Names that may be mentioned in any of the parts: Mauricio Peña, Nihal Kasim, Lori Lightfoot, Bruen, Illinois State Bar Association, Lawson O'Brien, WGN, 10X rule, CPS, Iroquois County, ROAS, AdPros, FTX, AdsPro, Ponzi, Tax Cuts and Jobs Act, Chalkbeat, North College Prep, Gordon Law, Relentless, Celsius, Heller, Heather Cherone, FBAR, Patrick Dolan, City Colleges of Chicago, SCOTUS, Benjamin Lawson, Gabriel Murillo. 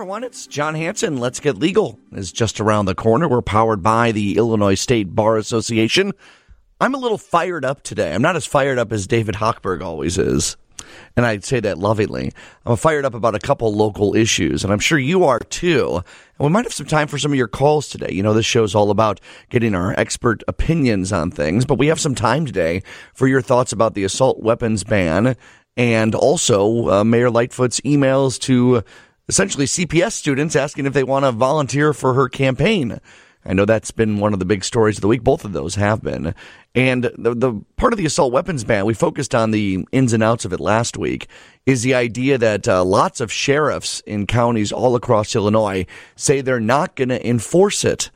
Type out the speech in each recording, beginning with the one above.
everyone. It's John Hanson. Let's Get Legal is just around the corner. We're powered by the Illinois State Bar Association. I'm a little fired up today. I'm not as fired up as David Hochberg always is, and I'd say that lovingly. I'm fired up about a couple local issues, and I'm sure you are too. And we might have some time for some of your calls today. You know, this show's all about getting our expert opinions on things, but we have some time today for your thoughts about the assault weapons ban and also Mayor Lightfoot's emails to essentially CPS students asking if they want to volunteer for her campaign. I know that's been one of the big stories of the week. Both of those have been. And the part of the assault weapons ban, we focused on the ins and outs of it last week, is the idea that lots of sheriffs in counties all across Illinois say they're not going to enforce it.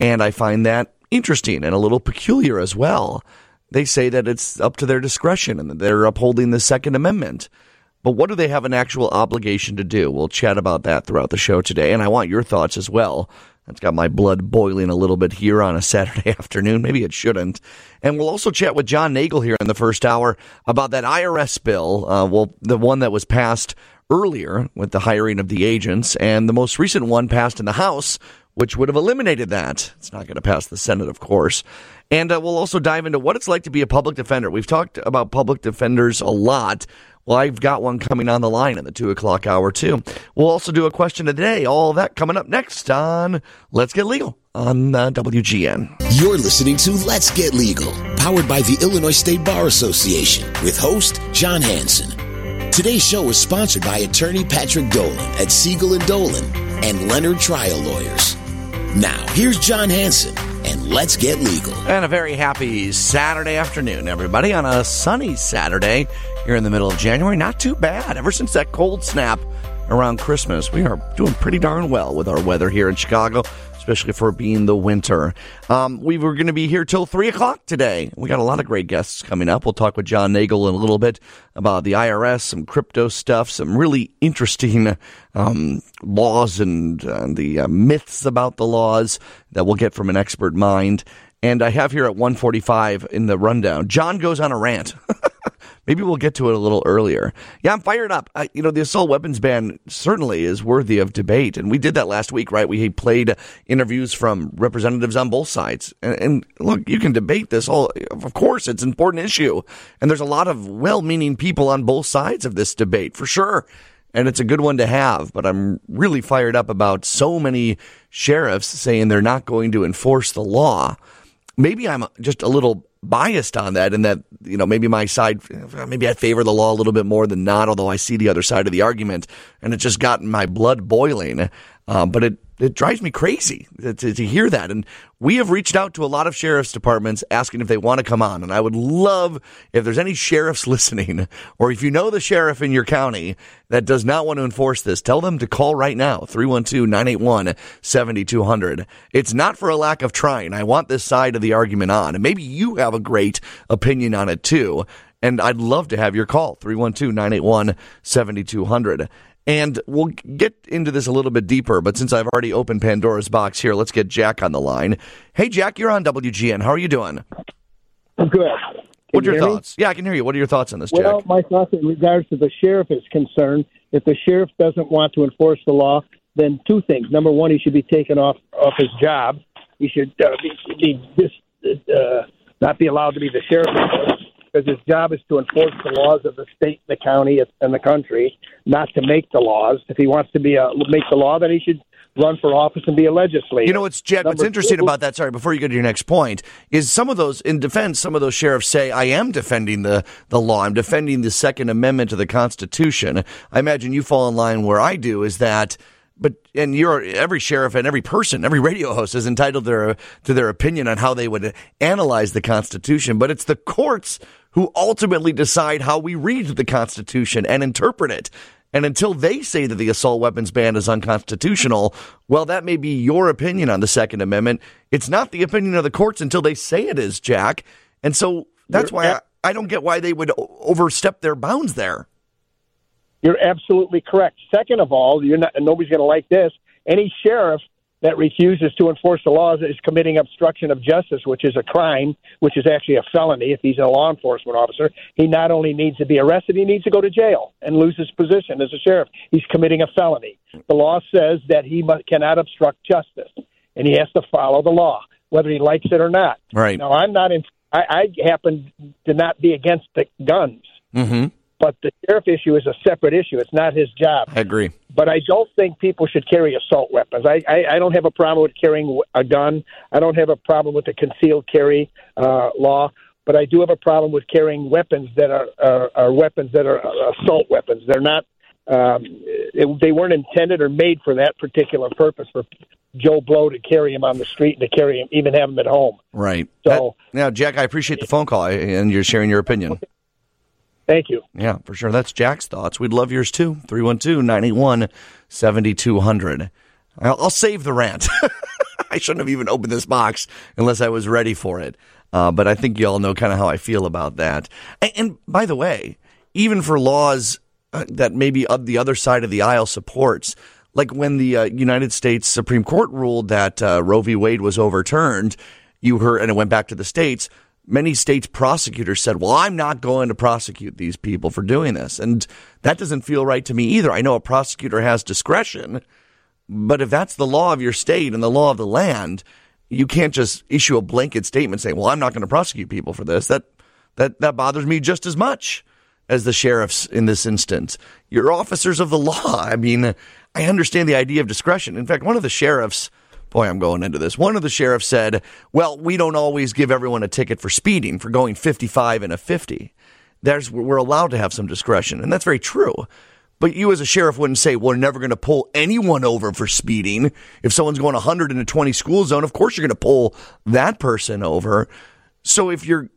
And I find that interesting and a little peculiar as well. They say that it's up to their discretion and that they're upholding the Second Amendment. But what do they have an actual obligation to do? We'll chat about that throughout the show today, and I want your thoughts as well. That's got my blood boiling a little bit here on a Saturday afternoon. Maybe it shouldn't. And we'll also chat with John Nagel here in the first hour about that IRS bill, the one that was passed earlier with the hiring of the agents, and the most recent one passed in the House, which would have eliminated that. It's not going to pass the Senate, of course. And we'll also dive into what it's like to be a public defender. We've talked about public defenders a lot. Well, I've got one coming on the line in the 2 o'clock hour, too. We'll also do a question of the day. All that coming up next on Let's Get Legal on WGN. You're listening to Let's Get Legal, powered by the Illinois State Bar Association, with host John Hanson. Today's show is sponsored by attorney Patrick Dolan at Siegel & Dolan and Leonard Trial Lawyers. Now, here's John Hanson, and Let's Get Legal. And a very happy Saturday afternoon, everybody, on a sunny Saturday here in the middle of January. Not too bad. Ever since that cold snap around Christmas, we are doing pretty darn well with our weather here in Chicago, especially for being the winter. We were going to be here till 3 o'clock today. We got a lot of great guests coming up. We'll talk with John Nagel in a little bit about the IRS, some crypto stuff, some really interesting laws and the myths about the laws that we'll get from an expert mind. And I have here at 1:45 in the rundown, John goes on a rant. Maybe we'll get to it a little earlier. Yeah, I'm fired up. The assault weapons ban certainly is worthy of debate. And we did that last week, right? We played interviews from representatives on both sides. And look, you can debate this all. Of course, it's an important issue. And there's a lot of well-meaning people on both sides of this debate, for sure. And it's a good one to have, but I'm really fired up about so many sheriffs saying they're not going to enforce the law. Maybe I'm just a little biased on that, and that, you know, maybe my side, maybe I favor the law a little bit more than not, although I see the other side of the argument, and it's just gotten my blood boiling. But it drives me crazy to hear that. And we have reached out to a lot of sheriff's departments asking if they want to come on. And I would love, if there's any sheriffs listening, or if you know the sheriff in your county that does not want to enforce this, tell them to call right now, 312-981-7200. It's not for a lack of trying. I want this side of the argument on. And maybe you have a great opinion on it too. And I'd love to have your call, 312-981-7200. And we'll get into this a little bit deeper, but since I've already opened Pandora's box here, let's get Jack on the line. Hey, Jack, you're on WGN. How are you doing? I'm good. What are your thoughts? Yeah, I can hear you. What are your thoughts on this, Jack? Well, my thoughts in regards to the sheriff is concerned, if the sheriff doesn't want to enforce the law, then two things. Number one, he should be taken off his job. He should not be allowed to be the sheriff anymore, because his job is to enforce the laws of the state, the county, and the country, not to make the laws. If he wants to make the law, then he should run for office and be a legislator. You know, it's Jack, what's interesting about that, sorry, before you go to your next point, is some of those, in defense, some of those sheriffs say, I am defending the law. I'm defending the Second Amendment to the Constitution. I imagine you fall in line where I do, is that... But and you're every sheriff and every person, every radio host is entitled to their opinion on how they would analyze the Constitution. But it's the courts who ultimately decide how we read the Constitution and interpret it. And until they say that the assault weapons ban is unconstitutional, well, that may be your opinion on the Second Amendment. It's not the opinion of the courts until they say it is, Jack. And so that's why I don't get why they would overstep their bounds there. You're absolutely correct. Second of all, nobody's going to like this. Any sheriff that refuses to enforce the laws is committing obstruction of justice, which is a crime, which is actually a felony if he's a law enforcement officer. He not only needs to be arrested, he needs to go to jail and lose his position as a sheriff. He's committing a felony. The law says that he cannot obstruct justice, and he has to follow the law, whether he likes it or not. Right. Now, I'm not in, I happen to not be against the guns. Mm-hmm. But the sheriff issue is a separate issue. It's not his job. I agree. But I don't think people should carry assault weapons. I don't have a problem with carrying a gun. I don't have a problem with the concealed carry law. But I do have a problem with carrying weapons that are weapons that are assault weapons. They're not. They weren't intended or made for that particular purpose for Joe Blow to carry him on the street and to carry him, even have him at home. Right. So now, Jack, I appreciate the phone call and you're sharing your opinion. Thank you. Yeah, for sure. That's Jack's thoughts. We'd love yours, too. 312-981-7200. I'll save the rant. I shouldn't have even opened this box unless I was ready for it. But I think you all know kind of how I feel about that. And by the way, even for laws that maybe the other side of the aisle supports, like when the United States Supreme Court ruled that Roe v. Wade was overturned, you heard, and it went back to the states, many states' prosecutors said, well, I'm not going to prosecute these people for doing this. And that doesn't feel right to me either. I know a prosecutor has discretion, but if that's the law of your state and the law of the land, you can't just issue a blanket statement saying, well, I'm not going to prosecute people for this. That bothers me just as much as the sheriffs in this instance. You're officers of the law. I mean, I understand the idea of discretion. In fact, one of the sheriffs... Boy, I'm going into this. One of the sheriffs said, well, we don't always give everyone a ticket for speeding, for going 55 and a 50. We're allowed to have some discretion, and that's very true. But you as a sheriff wouldn't say, we're never going to pull anyone over for speeding. If someone's going 100 in a 20 school zone, of course you're going to pull that person over. So if you're,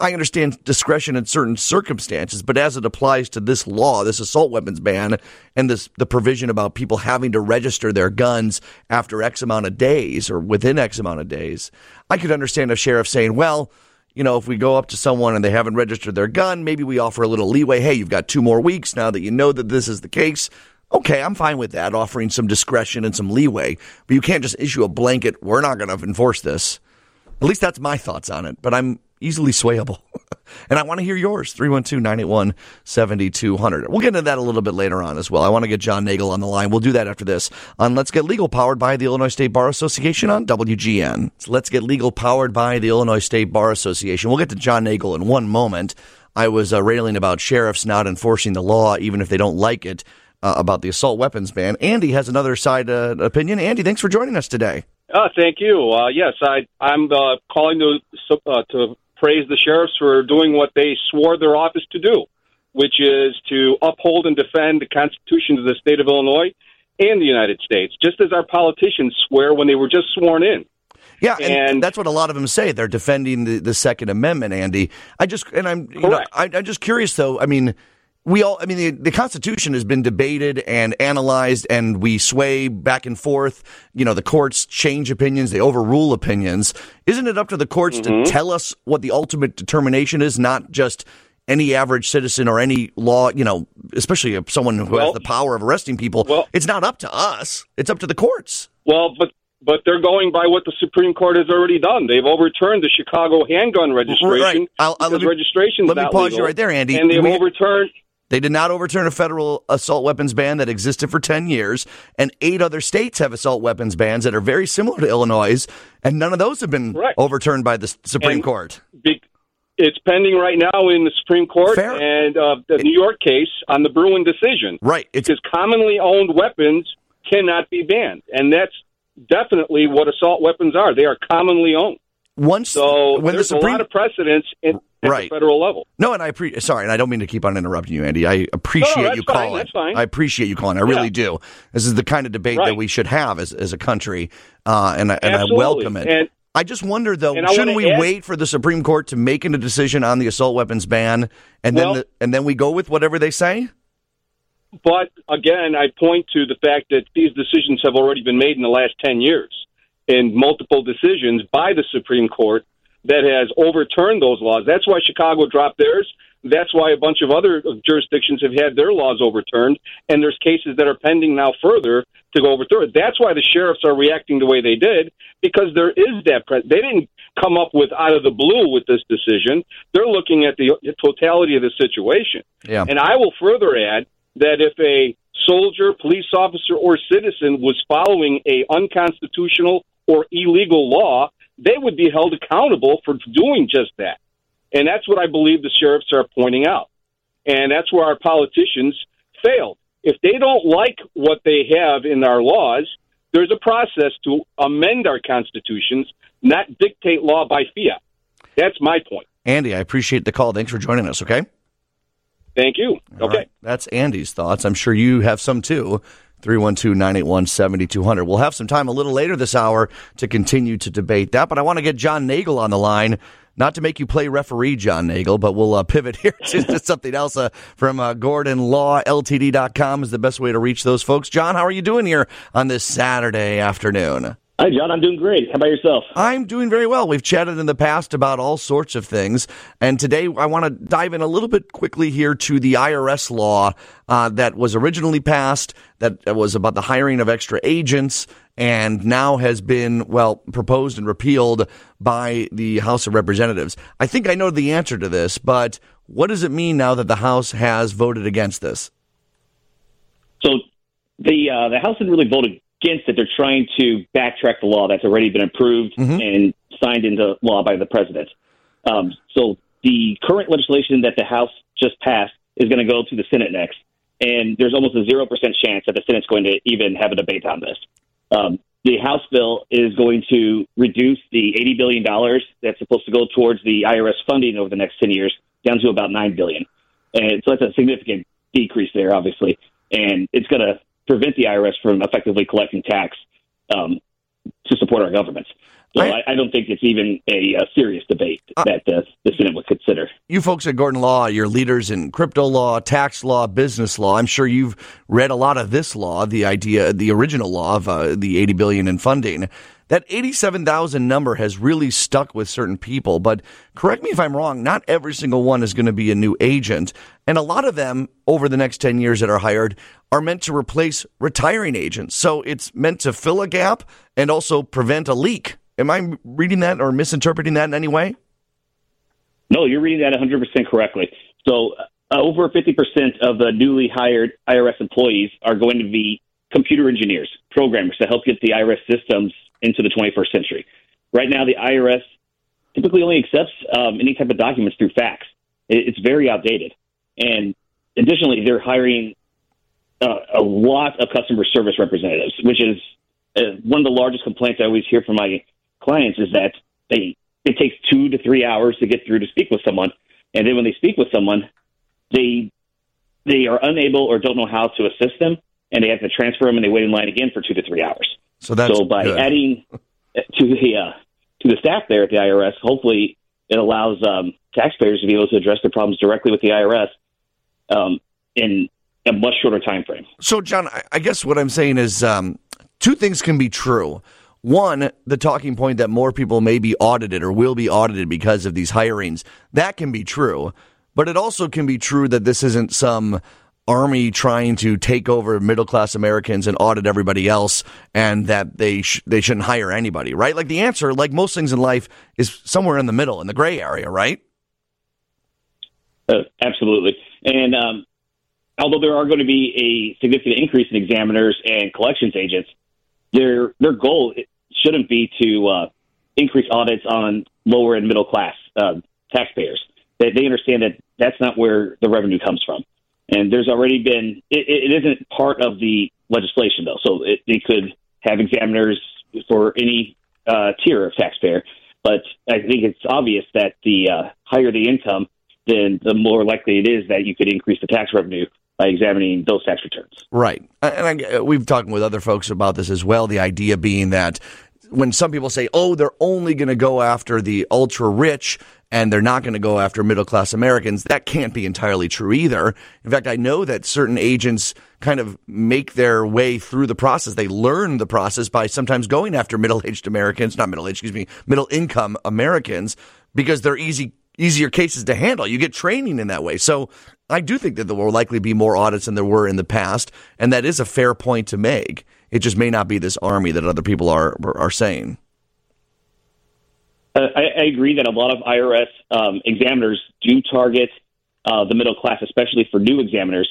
I understand discretion in certain circumstances, but as it applies to this law, this assault weapons ban, and the provision about people having to register their guns after X amount of days or within X amount of days, I could understand a sheriff saying, well, if we go up to someone and they haven't registered their gun, maybe we offer a little leeway. Hey, you've got 2 more weeks now that you know that this is the case. Okay, I'm fine with that, offering some discretion and some leeway, but you can't just issue a blanket, we're not going to enforce this. At least that's my thoughts on it, but I'm easily swayable. And I want to hear yours, 312-981-7200. We'll get into that a little bit later on as well. I want to get John Nagel on the line. We'll do that after this on Let's Get Legal, powered by the Illinois State Bar Association on WGN. It's Let's Get Legal, powered by the Illinois State Bar Association. We'll get to John Nagel in one moment. I was railing about sheriffs not enforcing the law, even if they don't like it, about the assault weapons ban. Andy has another side opinion. Andy, thanks for joining us today. Thank you. Yes, I'm calling to praise the sheriffs for doing what they swore their office to do, which is to uphold and defend the Constitution of the state of Illinois and the United States, just as our politicians swear when they were just sworn in. Yeah, and that's what a lot of them say. They're defending the Second Amendment, Andy. I'm just curious, though. I mean, the Constitution has been debated and analyzed, and we sway back and forth. The courts change opinions. They overrule opinions. Isn't it up to the courts to tell us what the ultimate determination is, not just any average citizen or any law, especially if someone who has the power of arresting people? Well, it's not up to us. It's up to the courts. Well, but they're going by what the Supreme Court has already done. They've overturned the Chicago handgun registration. Right. Let me pause you right there, Andy. And they've overturned... They did not overturn a federal assault weapons ban that existed for 10 years, and 8 other states have assault weapons bans that are very similar to Illinois', and none of those have been overturned by the Supreme Court. It's pending right now in the Supreme Court and the New York case on the Bruen decision. Right. Because commonly owned weapons cannot be banned, and that's definitely what assault weapons are. They are commonly owned. There's a lot of precedence at the federal level. No, and I don't mean to keep on interrupting you, Andy. I appreciate you calling. That's fine. I appreciate you calling. I really do. This is the kind of debate that we should have as a country, and I welcome it. And I just wonder, though, shouldn't we wait for the Supreme Court to make a decision on the assault weapons ban, and then we go with whatever they say? But again, I point to the fact that these decisions have already been made in the last 10 years. In multiple decisions by the Supreme Court that has overturned those laws. That's why Chicago dropped theirs. That's why a bunch of other jurisdictions have had their laws overturned. And there's cases that are pending now further to go over through it. That's why the sheriffs are reacting the way they did, because there is that. They didn't come up with out of the blue with this decision. They're looking at the totality of the situation. Yeah. And I will further add that if a soldier, police officer, or citizen was following a unconstitutional or illegal law, they would be held accountable for doing just that. And that's what I believe the sheriffs are pointing out. And that's where our politicians failed. If they don't like what they have in our laws, there's a process to amend our constitutions, not dictate law by fiat. That's my point. Andy, I appreciate the call. Thanks for joining us, okay? Thank you. All right. That's Andy's thoughts. I'm sure you have some, too. 312-981-7200. We'll have some time a little later this hour to continue to debate that, but I want to get John Nagel on the line. Not to make you play referee, John Nagel, but we'll pivot here to something else from Gordon Law. LTD.com is the best way to reach those folks. John, how are you doing here on this Saturday afternoon? Hi, John. I'm doing great. How about yourself? I'm doing very well. We've chatted in the past about all sorts of things, and today I want to dive in a little bit quickly here to the IRS law that was originally passed, that was about the hiring of extra agents, and now has been, well, proposed and repealed by the House of Representatives. I think I know the answer to this, but what does it mean now that the House has voted against this? So the House didn't really vote against it. They're trying to backtrack the law that's already been approved and signed into law by the president. So the current legislation that the House just passed is going to go to the Senate next, and there's almost a 0% chance that the Senate's going to even have a debate on this. The House bill is going to reduce the $80 billion that's supposed to go towards the IRS funding over the next 10 years down to about $9 billion. And so that's a significant decrease there, obviously, and it's going to prevent the IRS from effectively collecting tax to support our governments. So I don't think it's even a serious debate that the Senate would consider. You folks at Gordon Law, you're leaders in crypto law, tax law, business law. I'm sure you've read a lot of this law, the original law of the $80 billion in funding. That 87,000 number has really stuck with certain people, but correct me if I'm wrong, not every single one is going to be a new agent, and a lot of them over the next 10 years that are hired are meant to replace retiring agents, so it's meant to fill a gap and also prevent a leak. Am I reading that or misinterpreting that in any way? No, you're reading that 100% correctly. So over 50% of the newly hired IRS employees are going to be computer engineers, programmers to help get the IRS systems into the 21st century. Right now, the IRS typically only accepts any type of documents through fax. It's very outdated. And additionally, they're hiring a lot of customer service representatives, which is one of the largest complaints I always hear from my clients is that it takes 2 to 3 hours to get through to speak with someone. And then when they speak with someone, they are unable or don't know how to assist them, and they have to transfer them, and they wait in line again for 2 to 3 hours. So by adding to the staff there at the IRS, hopefully it allows taxpayers to be able to address their problems directly with the IRS in a much shorter time frame. So, John, I guess what I'm saying is two things can be true. One, the talking point that more people may be audited or will be audited because of these hirings. That can be true. But it also can be true that this isn't some army trying to take over middle-class Americans and audit everybody else, and that they shouldn't hire anybody, right? Like the answer, like most things in life, is somewhere in the middle, in the gray area, right? Absolutely. And although there are going to be a significant increase in examiners and collections agents, their goal shouldn't be to increase audits on lower and middle-class taxpayers. They understand that that's not where the revenue comes from. And there's already been – it isn't part of the legislation, though. So they could have examiners for any tier of taxpayer. But I think it's obvious that the higher the income, then the more likely it is that you could increase the tax revenue by examining those tax returns. Right. And we've talked with other folks about this as well, the idea being that when some people say, oh, they're only going to go after the ultra-rich – and they're not going to go after middle-class Americans. That can't be entirely true either. In fact, I know that certain agents kind of make their way through the process. They learn the process by sometimes going after middle-income Americans because they're easier cases to handle. You get training in that way. So I do think that there will likely be more audits than there were in the past, and that is a fair point to make. It just may not be this army that other people are saying. I agree that a lot of IRS examiners do target the middle class, especially for new examiners.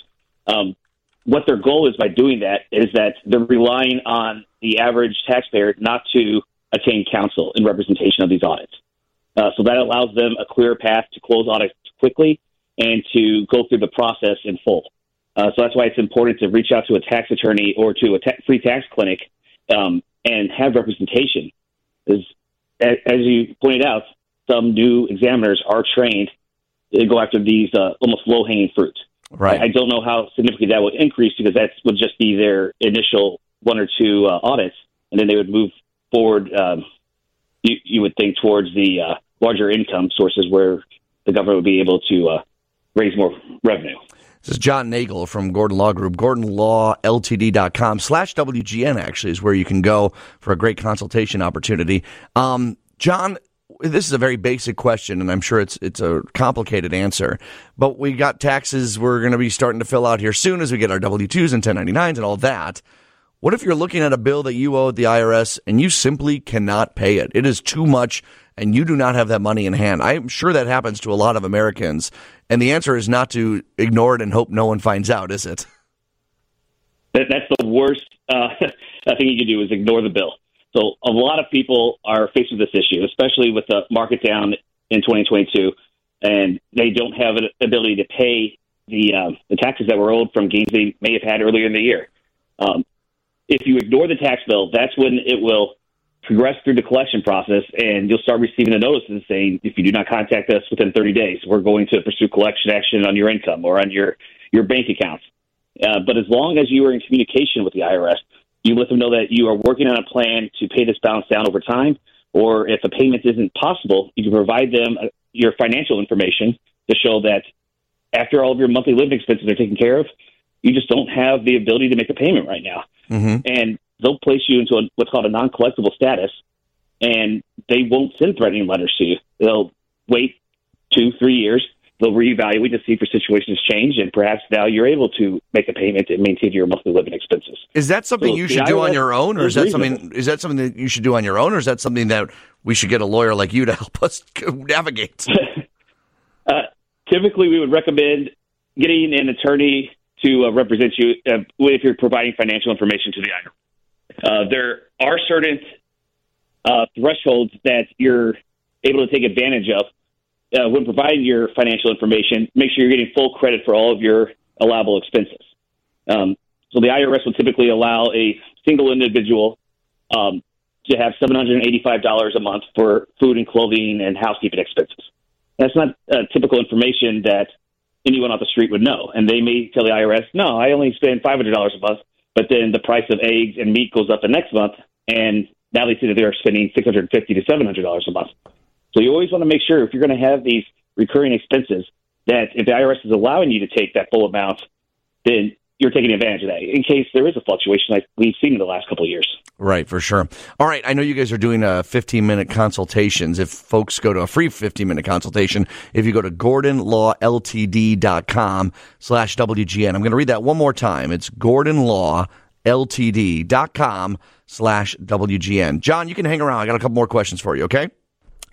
What their goal is by doing that is that they're relying on the average taxpayer not to attain counsel in representation of these audits. So that allows them a clear path to close audits quickly and to go through the process in full. So that's why it's important to reach out to a tax attorney or to a free tax clinic and have representation. As you pointed out, some new examiners are trained to go after these almost low-hanging fruit. Right. I don't know how significantly that would increase because that would just be their initial one or two audits, and then they would move forward, you would think, towards the larger income sources where the government would be able to raise more revenue. This is John Nagel from Gordon Law Group. GordonLawLTD.com/WGN, actually, is where you can go for a great consultation opportunity. John, this is a very basic question, and I'm sure it's a complicated answer, but we got taxes we're going to be starting to fill out here soon as we get our W-2s and 1099s and all that. What if you're looking at a bill that you owe at the IRS and you simply cannot pay it? It is too much, and you do not have that money in hand. I'm sure that happens to a lot of Americans, and the answer is not to ignore it and hope no one finds out, is it? That's the worst thing you can do is ignore the bill. So a lot of people are faced with this issue, especially with the market down in 2022, and they don't have an ability to pay the taxes that were owed from gains they may have had earlier in the year. If you ignore the tax bill, that's when it will progress through the collection process, and you'll start receiving the notices saying, if you do not contact us within 30 days, we're going to pursue collection action on your income or on your bank accounts. But as long as you are in communication with the IRS, you let them know that you are working on a plan to pay this balance down over time, or if a payment isn't possible, you can provide them your financial information to show that after all of your monthly living expenses are taken care of, you just don't have the ability to make a payment right now. Mm-hmm. And they'll place you into what's called a non-collectible status, and they won't send threatening letters to you. They'll wait 2-3 years. They'll reevaluate to see if your situation's changed, and perhaps now you're able to make a payment and maintain your monthly living expenses. Is that something you should do on your own, or is that something that we should get a lawyer like you to help us navigate? Typically, we would recommend getting an attorney to represent you if you're providing financial information to the IRS. There are certain thresholds that you're able to take advantage of when providing your financial information. Make sure you're getting full credit for all of your allowable expenses. So the IRS will typically allow a single individual to have $785 a month for food and clothing and housekeeping expenses. That's not typical information that anyone off the street would know. And they may tell the IRS, no, I only spend $500 a month. But then the price of eggs and meat goes up the next month, and now they see that they are spending $650 to $700 a month. So you always want to make sure if you're going to have these recurring expenses that if the IRS is allowing you to take that full amount, then you're taking advantage of that in case there is a fluctuation like we've seen in the last couple of years. Right, for sure. All right, I know you guys are doing 15-minute consultations. If folks go to a free 15-minute consultation, if you go to GordonLawLTD.com/WGN. I'm going to read that one more time. It's GordonLawLTD.com/WGN. John, you can hang around. I got a couple more questions for you, okay?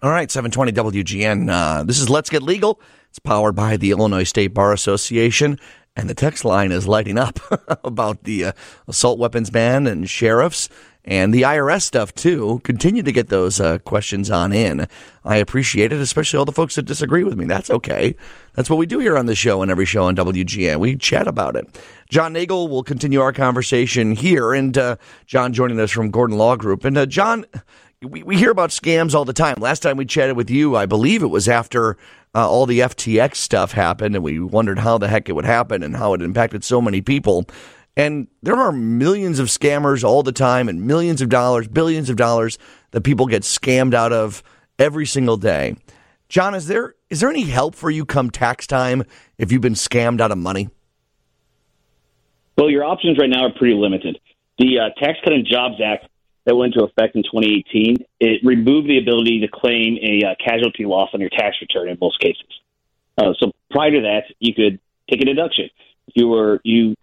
All right, 720 WGN. This is Let's Get Legal. It's powered by the Illinois State Bar Association. And the text line is lighting up about the assault weapons ban and sheriffs and the IRS stuff, too. Continue to get those questions on in. I appreciate it, especially all the folks that disagree with me. That's okay. That's what we do here on the show and every show on WGN. We chat about it. John Nagel will continue our conversation here. And John joining us from Gordon Law Group. And John, we hear about scams all the time. Last time we chatted with you, I believe it was after all the FTX stuff happened, and we wondered how the heck it would happen and how it impacted so many people. And there are millions of scammers all the time and millions of dollars, billions of dollars that people get scammed out of every single day. John, is there any help for you come tax time if you've been scammed out of money? Well, your options right now are pretty limited. The Tax Cuts and Jobs Act that went into effect in 2018, it removed the ability to claim a casualty loss on your tax return in most cases. So prior to that, you could take a deduction. If you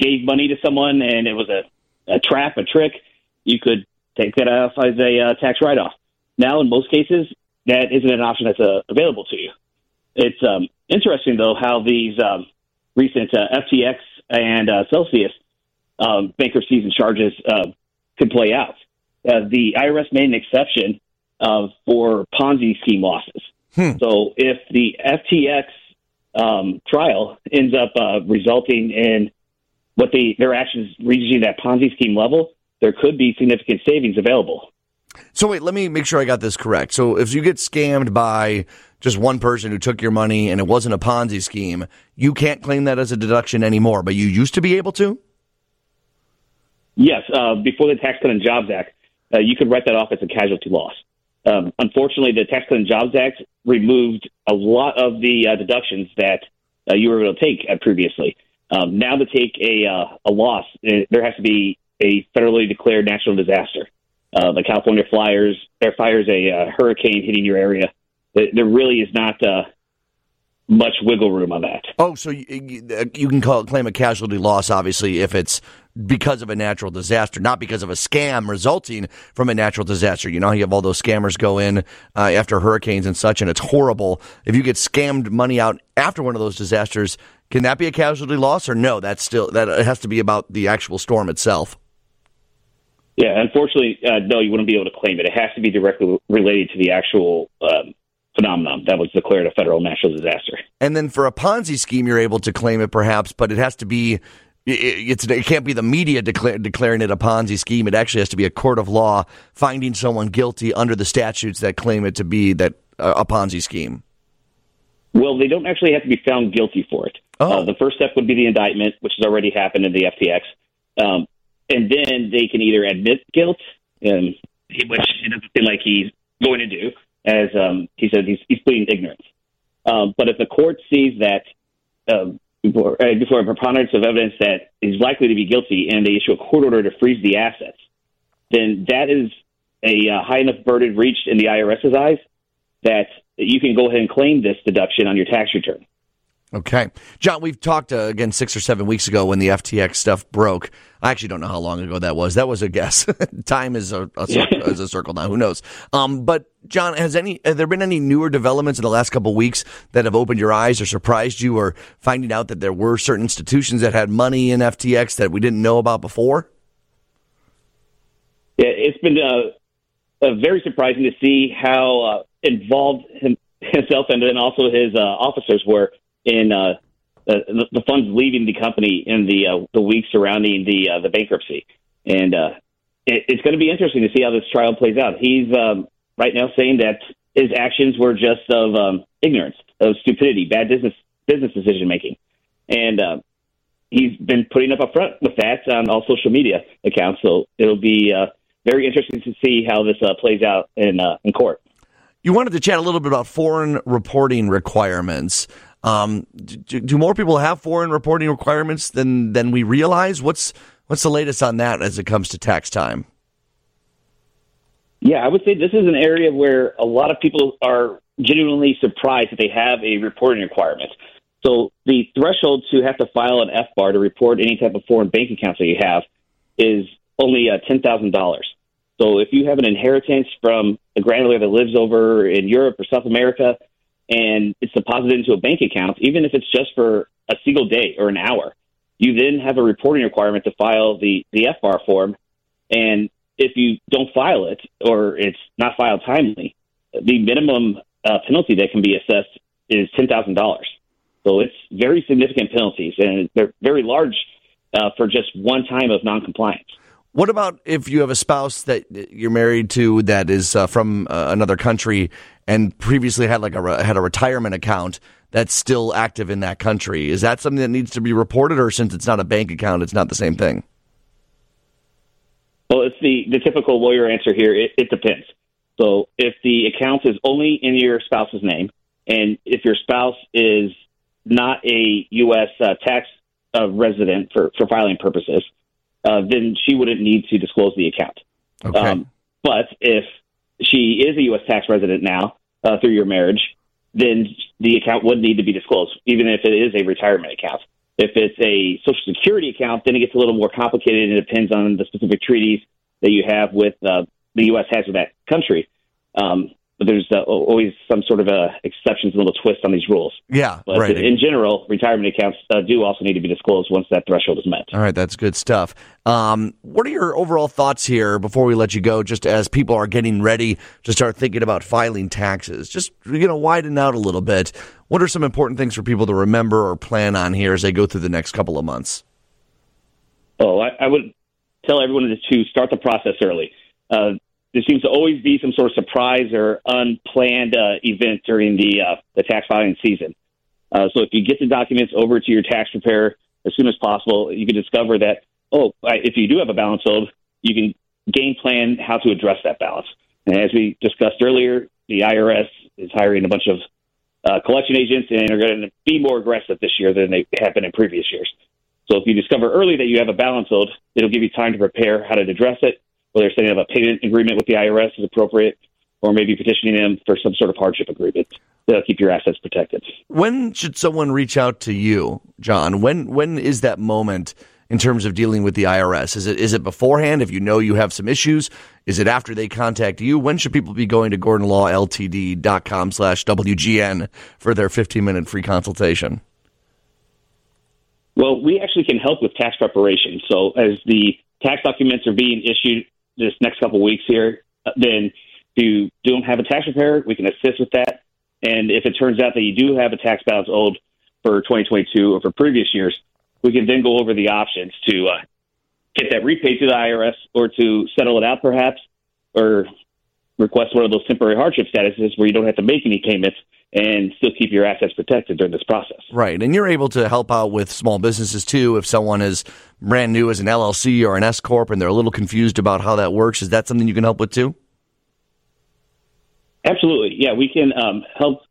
gave money to someone and it was a a trap, a trick, you could take that off as a tax write-off. Now, in most cases, that isn't an option that's available to you. It's interesting, though, how these recent FTX and Celsius bankruptcies and charges could play out. The IRS made an exception for Ponzi scheme losses. So if the FTX trial ends up resulting in what their actions reaching that Ponzi scheme level, there could be significant savings available. So wait, let me make sure I got this correct. So if you get scammed by just one person who took your money and it wasn't a Ponzi scheme, you can't claim that as a deduction anymore, but you used to be able to? Yes. Before the Tax Cuts and Jobs Act, you could write that off as a casualty loss. Unfortunately, the Tax Cuts and Jobs Act removed a lot of the deductions that you were able to take previously. Now to take a loss, there has to be a federally declared national disaster. The California fires, a hurricane hitting your area. There really is not much wiggle room on that. Oh, so you can claim a casualty loss, obviously, if it's because of a natural disaster, not because of a scam resulting from a natural disaster. You know, you have all those scammers go in after hurricanes and such, and it's horrible. If you get scammed money out after one of those disasters, can that be a casualty loss, or no? That has to be about the actual storm itself. Yeah, unfortunately, no, you wouldn't be able to claim it. It has to be directly related to the actual phenomenon that was declared a federal national disaster. And then for a Ponzi scheme, you're able to claim it perhaps, but it has to be, it can't be the media declaring it a Ponzi scheme. It actually has to be a court of law finding someone guilty under the statutes that claim it to be that a Ponzi scheme. Well, they don't actually have to be found guilty for it. Oh. The first step would be the indictment, which has already happened in the FTX. And then they can either admit guilt, which it doesn't seem like he's going to do, as he says he's pleading ignorance. But if the court sees that before a preponderance of evidence that he's likely to be guilty and they issue a court order to freeze the assets, then that is a high enough burden reached in the IRS's eyes that you can go ahead and claim this deduction on your tax return. Okay. John, we've talked, again, 6 or 7 weeks ago when the FTX stuff broke. I actually don't know how long ago that was. That was a guess. Time is a circle now. Who knows? But, John, have there been any newer developments in the last couple of weeks that have opened your eyes or surprised you, or finding out that there were certain institutions that had money in FTX that we didn't know about before? Yeah, it's been very surprising to see how involved himself and then also his officers were in the funds leaving the company in the weeks surrounding the bankruptcy. And it's going to be interesting to see how this trial plays out. He's right now saying that his actions were just of ignorance, of stupidity, bad business decision-making. And he's been putting up a front with that on all social media accounts. So it'll be very interesting to see how this plays out in court. You wanted to chat a little bit about foreign reporting requirements. Do more people have foreign reporting requirements than we realize? What's the latest on that as it comes to tax time? Yeah, I would say this is an area where a lot of people are genuinely surprised that they have a reporting requirement. So the threshold to have to file an FBAR to report any type of foreign bank accounts that you have is only $10,000. So if you have an inheritance from a granddaughter that lives over in Europe or South America, and it's deposited into a bank account, even if it's just for a single day or an hour, you then have a reporting requirement to file the FBAR form. And if you don't file it, or it's not filed timely, the minimum penalty that can be assessed is $10,000. So it's very significant penalties, and they're very large for just one time of noncompliance. What about if you have a spouse that you're married to that is from another country and previously had had a retirement account that's still active in that country? Is that something that needs to be reported, or since it's not a bank account, it's not the same thing? Well, it's the typical lawyer answer here. It depends. So if the account is only in your spouse's name, and if your spouse is not a U.S. Tax resident for filing purposes, then she wouldn't need to disclose the account. Okay. But if she is a U.S. tax resident now through your marriage, then the account would need to be disclosed, even if it is a retirement account. If it's a Social Security account, then it gets a little more complicated, and it depends on the specific treaties that you have with the U.S. has with that country. But there's always some sort of exceptions, a little twist on these rules. Yeah, but right. In general, retirement accounts do also need to be disclosed once that threshold is met. All right, that's good stuff. What are your overall thoughts here before we let you go, just as people are getting ready to start thinking about filing taxes? Just, you know, widen out a little bit. What are some important things for people to remember or plan on here as they go through the next couple of months? Oh, I would tell everyone to start the process early. There seems to always be some sort of surprise or unplanned event during the tax filing season. So if you get the documents over to your tax preparer as soon as possible, you can discover that, if you do have a balance owed, you can game plan how to address that balance. And as we discussed earlier, the IRS is hiring a bunch of collection agents, and they're going to be more aggressive this year than they have been in previous years. So if you discover early that you have a balance owed, it'll give you time to prepare how to address it, whether setting up a payment agreement with the IRS is appropriate, or maybe petitioning them for some sort of hardship agreement that'll keep your assets protected. When should someone reach out to you, John? When is that moment in terms of dealing with the IRS? Is it beforehand if you know you have some issues? Is it after they contact you? When should people be going to GordonLawLTD.com/WGN for their 15-minute free consultation? Well, we actually can help with tax preparation. So as the tax documents are being issued this next couple of weeks here, then if you don't have a tax preparer, we can assist with that. And if it turns out that you do have a tax balance owed for 2022 or for previous years, we can then go over the options to get that repaid to the IRS or to settle it out perhaps, or request one of those temporary hardship statuses where you don't have to make any payments and still keep your assets protected during this process. Right, and you're able to help out with small businesses, too. If someone is brand new as an LLC or an S-Corp and they're a little confused about how that works, is that something you can help with, too? Absolutely, yeah. We can help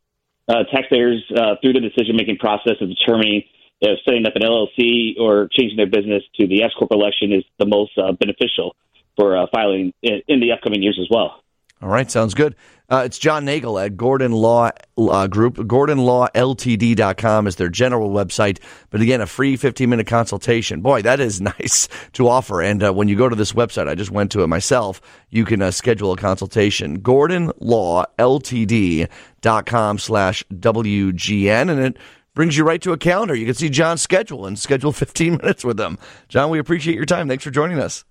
taxpayers through the decision-making process of determining if setting up an LLC or changing their business to the S-Corp election is the most beneficial for filing in the upcoming years as well. All right, sounds good. It's John Nagel at Gordon Law Group. GordonLawLTD.com is their general website. But again, a free 15-minute consultation. Boy, that is nice to offer. And when you go to this website, I just went to it myself, you can schedule a consultation. GordonLawLTD.com/WGN. And it brings you right to a calendar. You can see John's schedule and schedule 15 minutes with him. John, we appreciate your time. Thanks for joining us.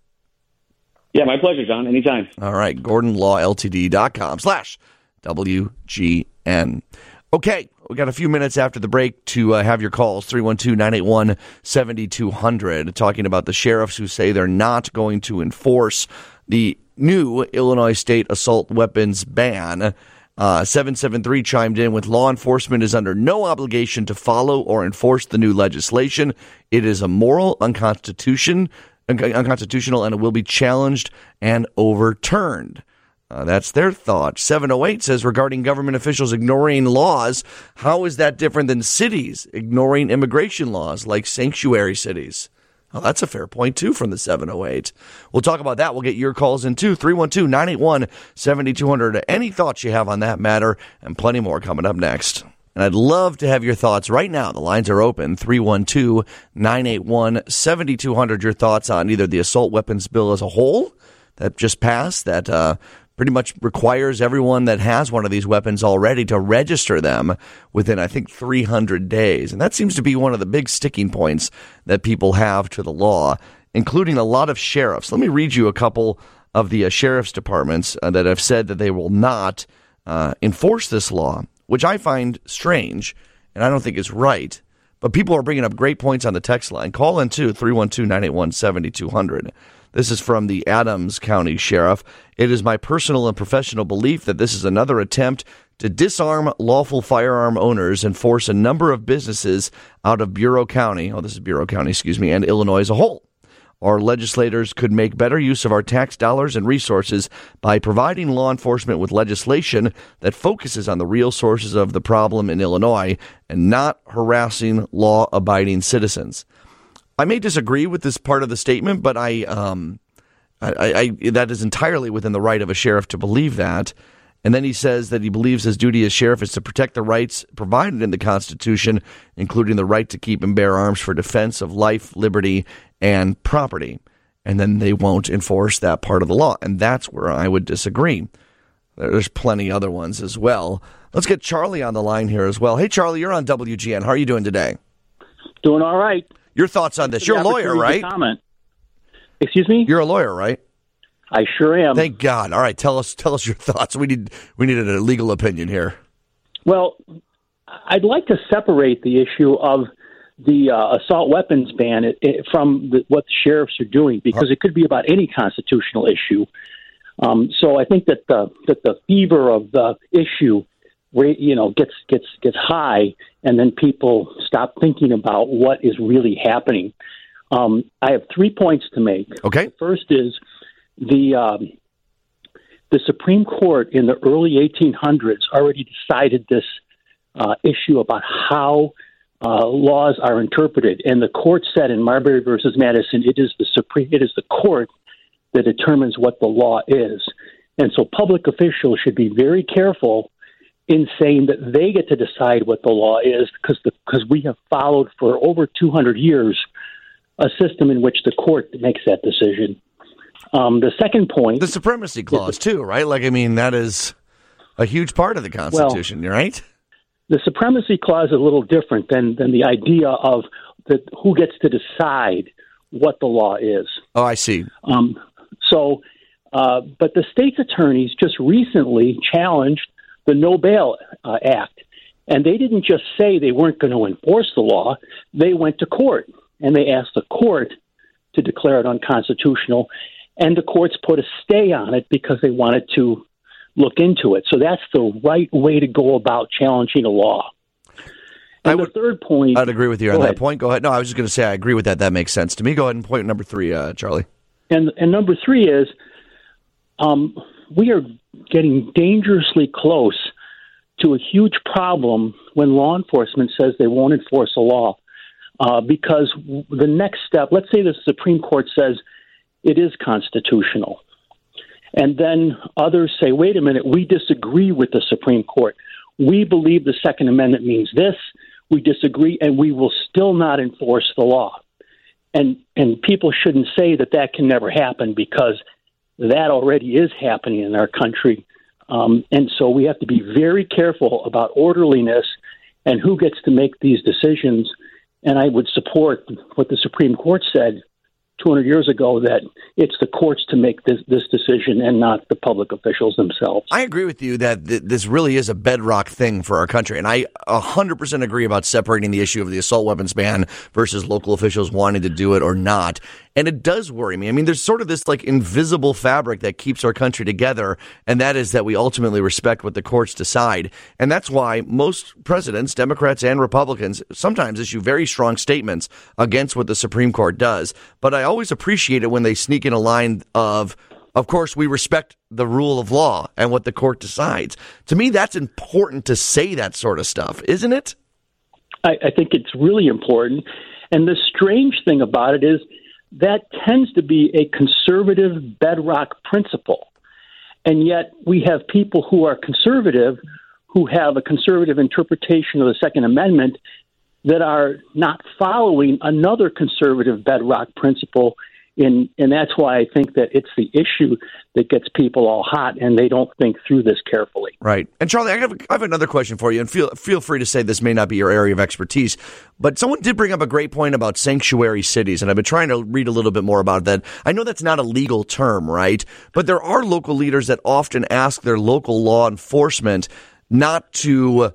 Yeah, my pleasure, John. Anytime. All right, GordonLawLTD.com/WGN. Okay, we got a few minutes after the break to have your calls, 312-981-7200, talking about the sheriffs who say they're not going to enforce the new Illinois state assault weapons ban. 773 chimed in with, law enforcement is under no obligation to follow or enforce the new legislation. It is immoral, unconstitutional, and it will be challenged and overturned. That's their thought. 708 says, regarding government officials ignoring laws, how is that different than cities ignoring immigration laws like sanctuary cities? Well, that's a fair point, too, from the 708. We'll talk about that. We'll get your calls in, too. 312-981-7200. Any thoughts you have on that matter, and plenty more coming up next. And I'd love to have your thoughts right now. The lines are open, 312-981-7200. Your thoughts on either the assault weapons bill as a whole that just passed, that pretty much requires everyone that has one of these weapons already to register them within, I think, 300 days. And that seems to be one of the big sticking points that people have to the law, including a lot of sheriffs. Let me read you a couple of the sheriff's departments that have said that they will not enforce this law, which I find strange, and I don't think it's right. But people are bringing up great points on the text line. Call in to 312-981-7200. This is from the Adams County Sheriff. It is my personal and professional belief that this is another attempt to disarm lawful firearm owners and force a number of businesses out of Bureau County, and Illinois as a whole. Our legislators could make better use of our tax dollars and resources by providing law enforcement with legislation that focuses on the real sources of the problem in Illinois and not harassing law-abiding citizens. I may disagree with this part of the statement, but I that is entirely within the right of a sheriff to believe that. And then he says that he believes his duty as sheriff is to protect the rights provided in the Constitution, including the right to keep and bear arms for defense of life, liberty, and property. And then they won't enforce that part of the law. And that's where I would disagree. There's plenty other ones as well. Let's get Charlie on the line here as well. Hey, Charlie, you're on WGN. How are you doing today? Doing all right. Your thoughts on this? You're a lawyer, right? Excuse me? You're a lawyer, right? I sure am. Thank God. All right, tell us your thoughts. We need a legal opinion here. Well, I'd like to separate the issue of the assault weapons ban from what the sheriffs are doing, because it could be about any constitutional issue. So I think that the fever of the issue, you know, gets high, and then people stop thinking about what is really happening. I have 3 points to make. Okay. The first is the Supreme Court in the early 1800s already decided this issue about how laws are interpreted, and the court said in Marbury v. Madison, it is the court that determines what the law is. And so public officials should be very careful in saying that they get to decide what the law is, because we have followed for over 200 years a system in which the court makes that decision. The second point... The Supremacy Clause, too, right? Like, I mean, that is a huge part of the Constitution, well, right? The Supremacy Clause is a little different than the idea of who gets to decide what the law is. Oh, I see. But the state's attorneys just recently challenged the No Bail Act, and they didn't just say they weren't going to enforce the law. They went to court, and they asked the court to declare it unconstitutional, and the courts put a stay on it because they wanted to look into it. So that's the right way to go about challenging a law. And the third point... I'd agree with you on that point. Go ahead. No, I was just going to say I agree with that. That makes sense to me. Go ahead and point number three, Charlie. And number three is we are getting dangerously close to a huge problem when law enforcement says they won't enforce a law. Because the next step, let's say the Supreme Court says it is constitutional. And then others say, wait a minute, we disagree with the Supreme Court. We believe the Second Amendment means this. We disagree, and we will still not enforce the law. And people shouldn't say that can never happen, because that already is happening in our country. And so we have to be very careful about orderliness and who gets to make these decisions. And I would support what the Supreme Court said 200 years ago, that it's the courts to make this decision and not the public officials themselves. I agree with you that this really is a bedrock thing for our country, and I 100% agree about separating the issue of the assault weapons ban versus local officials wanting to do it or not. And it does worry me. I mean, there's sort of this like invisible fabric that keeps our country together, and that is that we ultimately respect what the courts decide. And that's why most presidents, Democrats and Republicans, sometimes issue very strong statements against what the Supreme Court does. But I always appreciate it when they sneak in a line of course, we respect the rule of law and what the court decides. To me, that's important to say that sort of stuff, isn't it? I think it's really important. And the strange thing about it is that tends to be a conservative bedrock principle. And yet we have people who are conservative, who have a conservative interpretation of the Second Amendment, that are not following another conservative bedrock principle. And that's why I think that it's the issue that gets people all hot, and they don't think through this carefully. Right. And Charlie, I have another question for you, and feel free to say this may not be your area of expertise, but someone did bring up a great point about sanctuary cities, and I've been trying to read a little bit more about that. I know that's not a legal term, right? But there are local leaders that often ask their local law enforcement not to,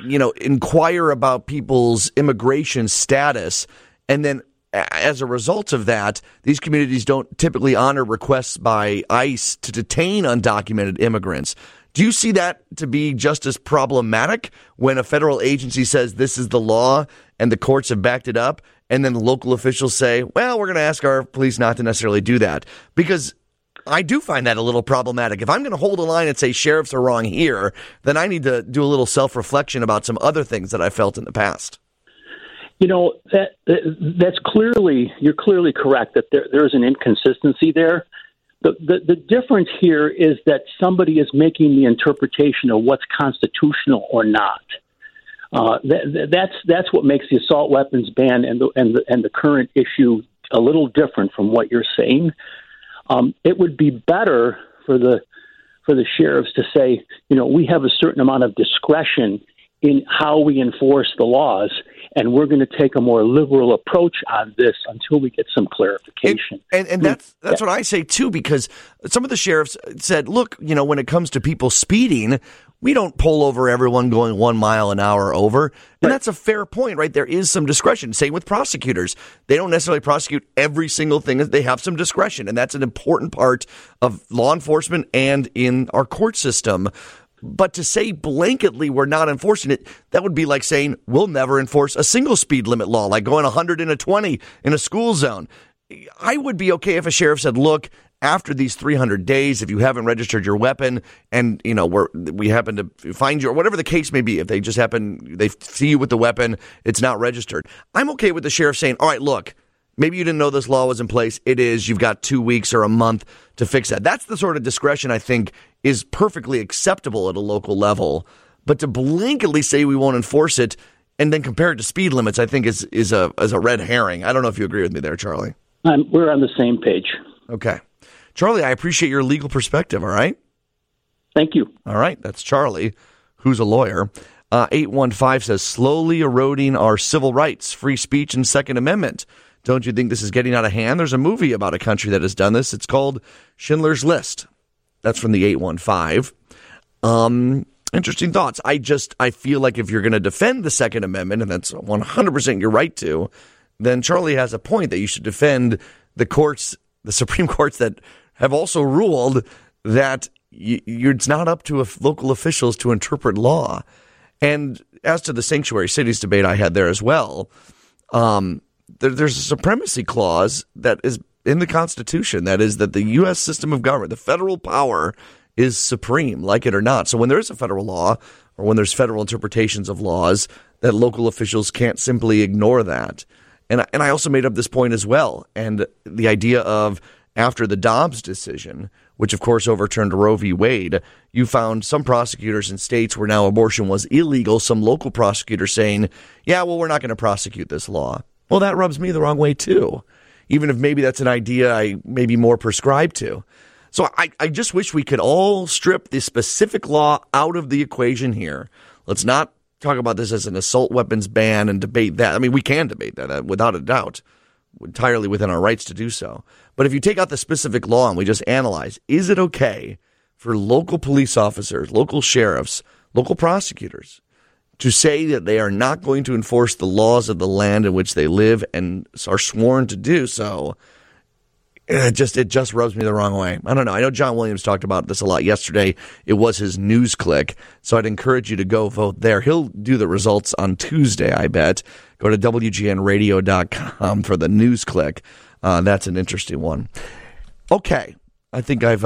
you know, inquire about people's immigration status, and then as a result of that, these communities don't typically honor requests by ICE to detain undocumented immigrants. Do you see that to be just as problematic when a federal agency says this is the law and the courts have backed it up, and then local officials say, well, we're going to ask our police not to necessarily do that? Because I do find that a little problematic. If I'm going to hold a line and say sheriffs are wrong here, then I need to do a little self-reflection about some other things that I felt in the past. You know, that's clearly, you're clearly correct that there is an inconsistency there, The difference here is that somebody is making the interpretation of what's constitutional or not. That's what makes the assault weapons ban and the current issue a little different from what you're saying. It would be better for the sheriffs to say, you know, we have a certain amount of discretion in how we enforce the laws, and we're going to take a more liberal approach on this until we get some clarification. And that's what I say, too, because some of the sheriffs said, look, you know, when it comes to people speeding, we don't pull over everyone going 1 mile an hour over. And that's a fair point, right? There is some discretion. Same with prosecutors. They don't necessarily prosecute every single thing. They have some discretion, and that's an important part of law enforcement and in our court system. But to say blanketly we're not enforcing it, that would be like saying we'll never enforce a single speed limit law, like going 100 in a 20 in a school zone. I would be okay if a sheriff said, look, after these 300 days, if you haven't registered your weapon and, you know, we happen to find you or whatever the case may be, if they just happen, they see you with the weapon, it's not registered. I'm okay with the sheriff saying, all right, look, maybe you didn't know this law was in place. It is. You've got 2 weeks or a month to fix that. That's the sort of discretion I think is perfectly acceptable at a local level. But to blanketly say we won't enforce it and then compare it to speed limits, I think is a red herring. I don't know if you agree with me there, Charlie. We're on the same page. Okay. Charlie, I appreciate your legal perspective, all right? Thank you. All right. That's Charlie, who's a lawyer. 815 says, slowly eroding our civil rights, free speech, and Second Amendment. Don't you think this is getting out of hand? There's a movie about a country that has done this. It's called Schindler's List. That's from the 815. Interesting thoughts. I feel like if you're going to defend the Second Amendment, and that's 100% your right to, then Charlie has a point that you should defend the courts, the Supreme Courts that have also ruled that it's not up to local officials to interpret law. And as to the sanctuary cities debate I had there as well, there's a supremacy clause that is in the Constitution. That is that the U.S. system of government, the federal power, is supreme, like it or not. So when there is a federal law or when there's federal interpretations of laws, that local officials can't simply ignore that. And I also made up this point as well. And the idea of after the Dobbs decision, which of course overturned Roe v. Wade, you found some prosecutors in states where now abortion was illegal, some local prosecutors saying, yeah, well, we're not going to prosecute this law. Well, that rubs me the wrong way, too, even if maybe that's an idea I may be more prescribed to. So I just wish we could all strip the specific law out of the equation here. Let's not talk about this as an assault weapons ban and debate that. I mean, we can debate that without a doubt, entirely within our rights to do so. But if you take out the specific law and we just analyze, is it okay for local police officers, local sheriffs, local prosecutors to say that they are not going to enforce the laws of the land in which they live and are sworn to do so? It just rubs me the wrong way. I don't know. I know John Williams talked about this a lot yesterday. It was his news click, so I'd encourage you to go vote there. He'll do the results on Tuesday, I bet. Go to WGNradio.com for the news click. That's an interesting one. Okay. I think I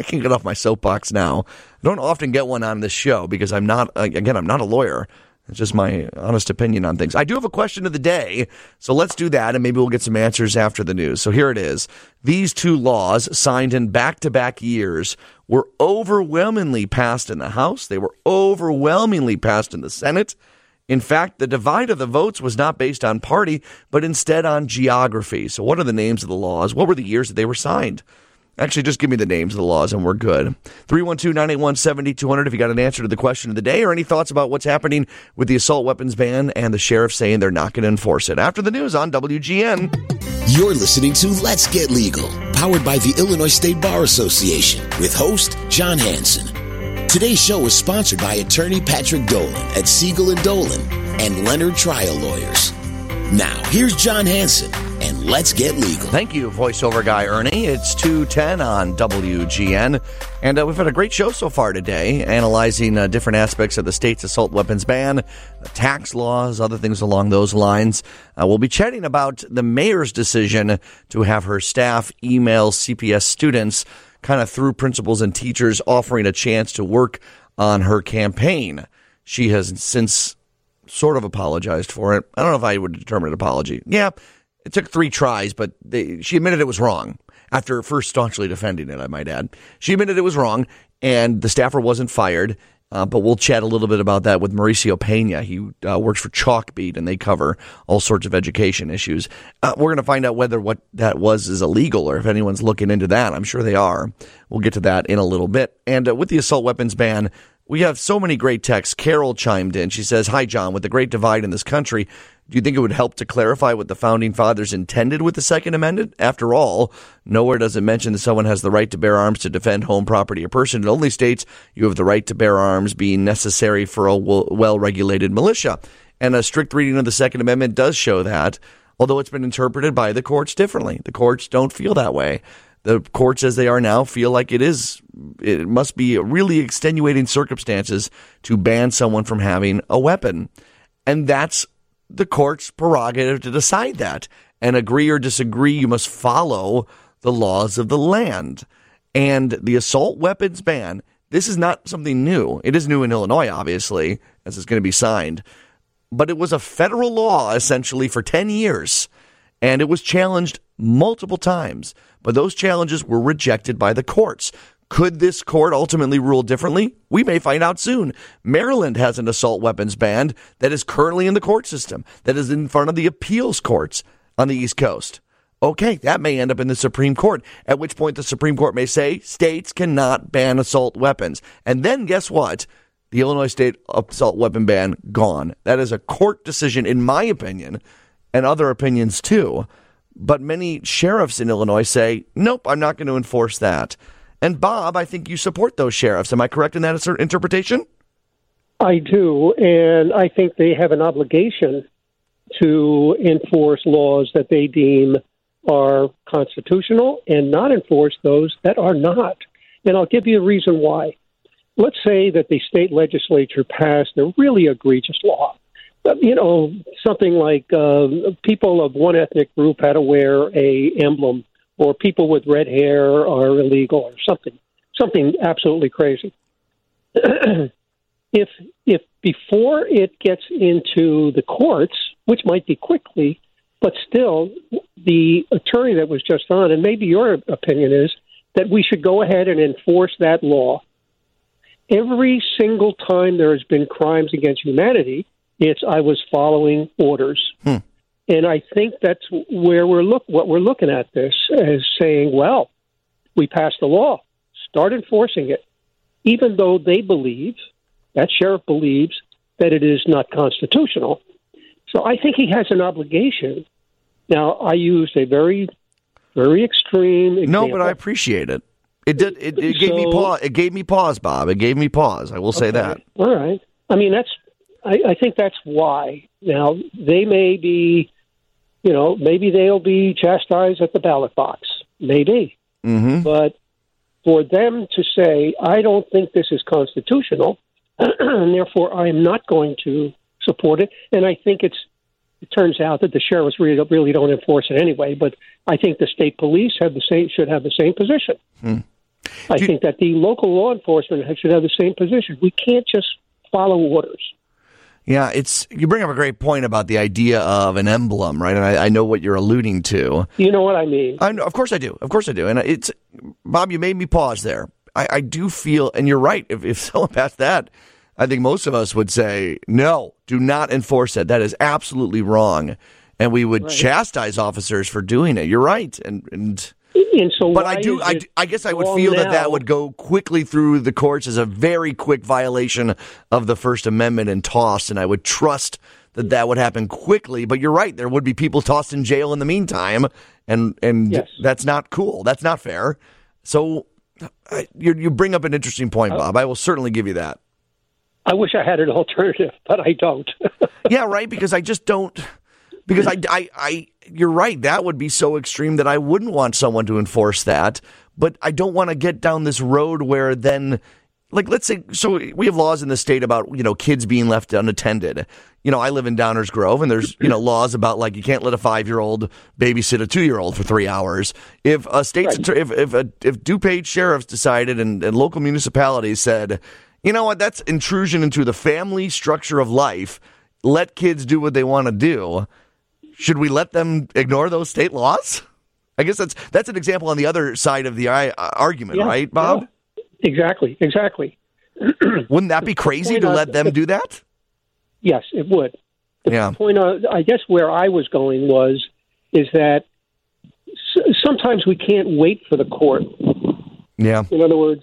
can get off my soapbox now. I don't often get one on this show because I'm not a lawyer. It's just my honest opinion on things. I do have a question of the day, so let's do that, and maybe we'll get some answers after the news. So here it is. These two laws, signed in back-to-back years, were overwhelmingly passed in the House. They were overwhelmingly passed in the Senate. In fact, the divide of the votes was not based on party, but instead on geography. So what are the names of the laws? What were the years that they were signed? Actually, just give me the names of the laws and we're good. 312-981-7200 if you got an answer to the question of the day or any thoughts about what's happening with the assault weapons ban and the sheriff saying they're not going to enforce it. After the news on WGN. You're listening to Let's Get Legal, powered by the Illinois State Bar Association, with host John Hanson. Today's show is sponsored by attorney Patrick Dolan at Siegel & Dolan and Leonard Trial Lawyers. Now, here's John Hanson, and let's get legal. Thank you, voiceover guy Ernie. It's 2:10 on WGN, and we've had a great show so far today, analyzing different aspects of the state's assault weapons ban, tax laws, other things along those lines. We'll be chatting about the mayor's decision to have her staff email CPS students, kind of through principals and teachers, offering a chance to work on her campaign. She has since sort of apologized for it. I don't know if I would determine an apology. Yeah, it took 3 tries, but she admitted it was wrong. after first staunchly defending it, I might add. She admitted it was wrong, and the staffer wasn't fired, but we'll chat a little bit about that with Mauricio Peña. He works for Chalkbeat, and they cover all sorts of education issues. We're going to find out whether what that was is illegal or if anyone's looking into that. I'm sure they are. We'll get to that in a little bit. And with the assault weapons ban, we have so many great texts. Carol chimed in. She says, "Hi, John. With the great divide in this country, do you think it would help to clarify what the Founding Fathers intended with the Second Amendment? After all, nowhere does it mention that someone has the right to bear arms to defend home property or person. It only states you have the right to bear arms being necessary for a well-regulated militia. And a strict reading of the Second Amendment does show that, although it's been interpreted by the courts differently. The courts don't feel that way. The courts as they are now feel like it must be really extenuating circumstances to ban someone from having a weapon. And that's the court's prerogative to decide that, and agree or disagree, you must follow the laws of the land. And the assault weapons ban, this is not something new. It is new in Illinois, obviously, as it's going to be signed, but it was a federal law essentially for 10 years, and it was challenged multiple times, but those challenges were rejected by the courts. Could this court ultimately rule differently? We may find out soon. Maryland has an assault weapons ban that is currently in the court system, that is in front of the appeals courts on the East Coast. Okay, that may end up in the Supreme Court, at which point the Supreme Court may say states cannot ban assault weapons. And then guess what? The Illinois state assault weapon ban, gone. That is a court decision, in my opinion, and other opinions too. But many sheriffs in Illinois say, nope, I'm not going to enforce that. And Bob, I think you support those sheriffs. Am I correct in that interpretation? I do, and I think they have an obligation to enforce laws that they deem are constitutional and not enforce those that are not. And I'll give you a reason why. Let's say that the state legislature passed a really egregious law. You know, something like people of one ethnic group had to wear a emblem, or people with red hair are illegal, or something absolutely crazy. If before it gets into the courts, which might be quickly, but still the attorney that was just on, and maybe your opinion is that we should go ahead and enforce that law. Every single time there has been crimes against humanity, it's I was following orders. And I think that's where what we're looking at this as saying, well, we passed the law, start enforcing it, even though they believe, that sheriff believes, that it is not constitutional. So I think he has an obligation. Now, I used a very, very extreme example. No, but I appreciate it. It gave me pause, Bob. It gave me pause. I will say that. All right. I mean, I think that's why. Now, they may be, you know, maybe they'll be chastised at the ballot box. Maybe. Mm-hmm. But for them to say, I don't think this is constitutional, and therefore I am not going to support it. And I think it turns out that the sheriffs really don't enforce it anyway, but I think the state police should have the same position. I think that the local law enforcement should have the same position. We can't just follow orders. Yeah, you bring up a great point about the idea of an emblem, right? And I know what you're alluding to. You know what I mean. I know, of course I do. Of course I do. And Bob, you made me pause there. I do feel, and you're right, if someone passed that, I think most of us would say, no, do not enforce that. That is absolutely wrong. And we would chastise officers for doing it. You're right. And so but I guess I would feel that would go quickly through the courts as a very quick violation of the First Amendment and tossed, and I would trust that would happen quickly. But you're right, there would be people tossed in jail in the meantime, and yes. That's not cool. That's not fair. So you bring up an interesting point, Bob. I will certainly give you that. I wish I had an alternative, but I don't. Yeah, right, because I just don't. Because you're right, that would be so extreme that I wouldn't want someone to enforce that, but I don't want to get down this road where then, like, let's say, so we have laws in the state about, you know, kids being left unattended. You know, I live in Downers Grove, and there's, you know, laws about, like, you can't let a 5-year-old babysit a 2-year-old for 3 hours. If a state's, right. if DuPage sheriffs decided and local municipalities said, you know what, that's intrusion into the family structure of life, let kids do what they want to do. Should we let them ignore those state laws? I guess that's an example on the other side of the argument, right, Bob? Yeah. Exactly. Wouldn't that be crazy to let them do that? Yes, it would. The point, I guess, where I was going is that sometimes we can't wait for the court. Yeah. In other words,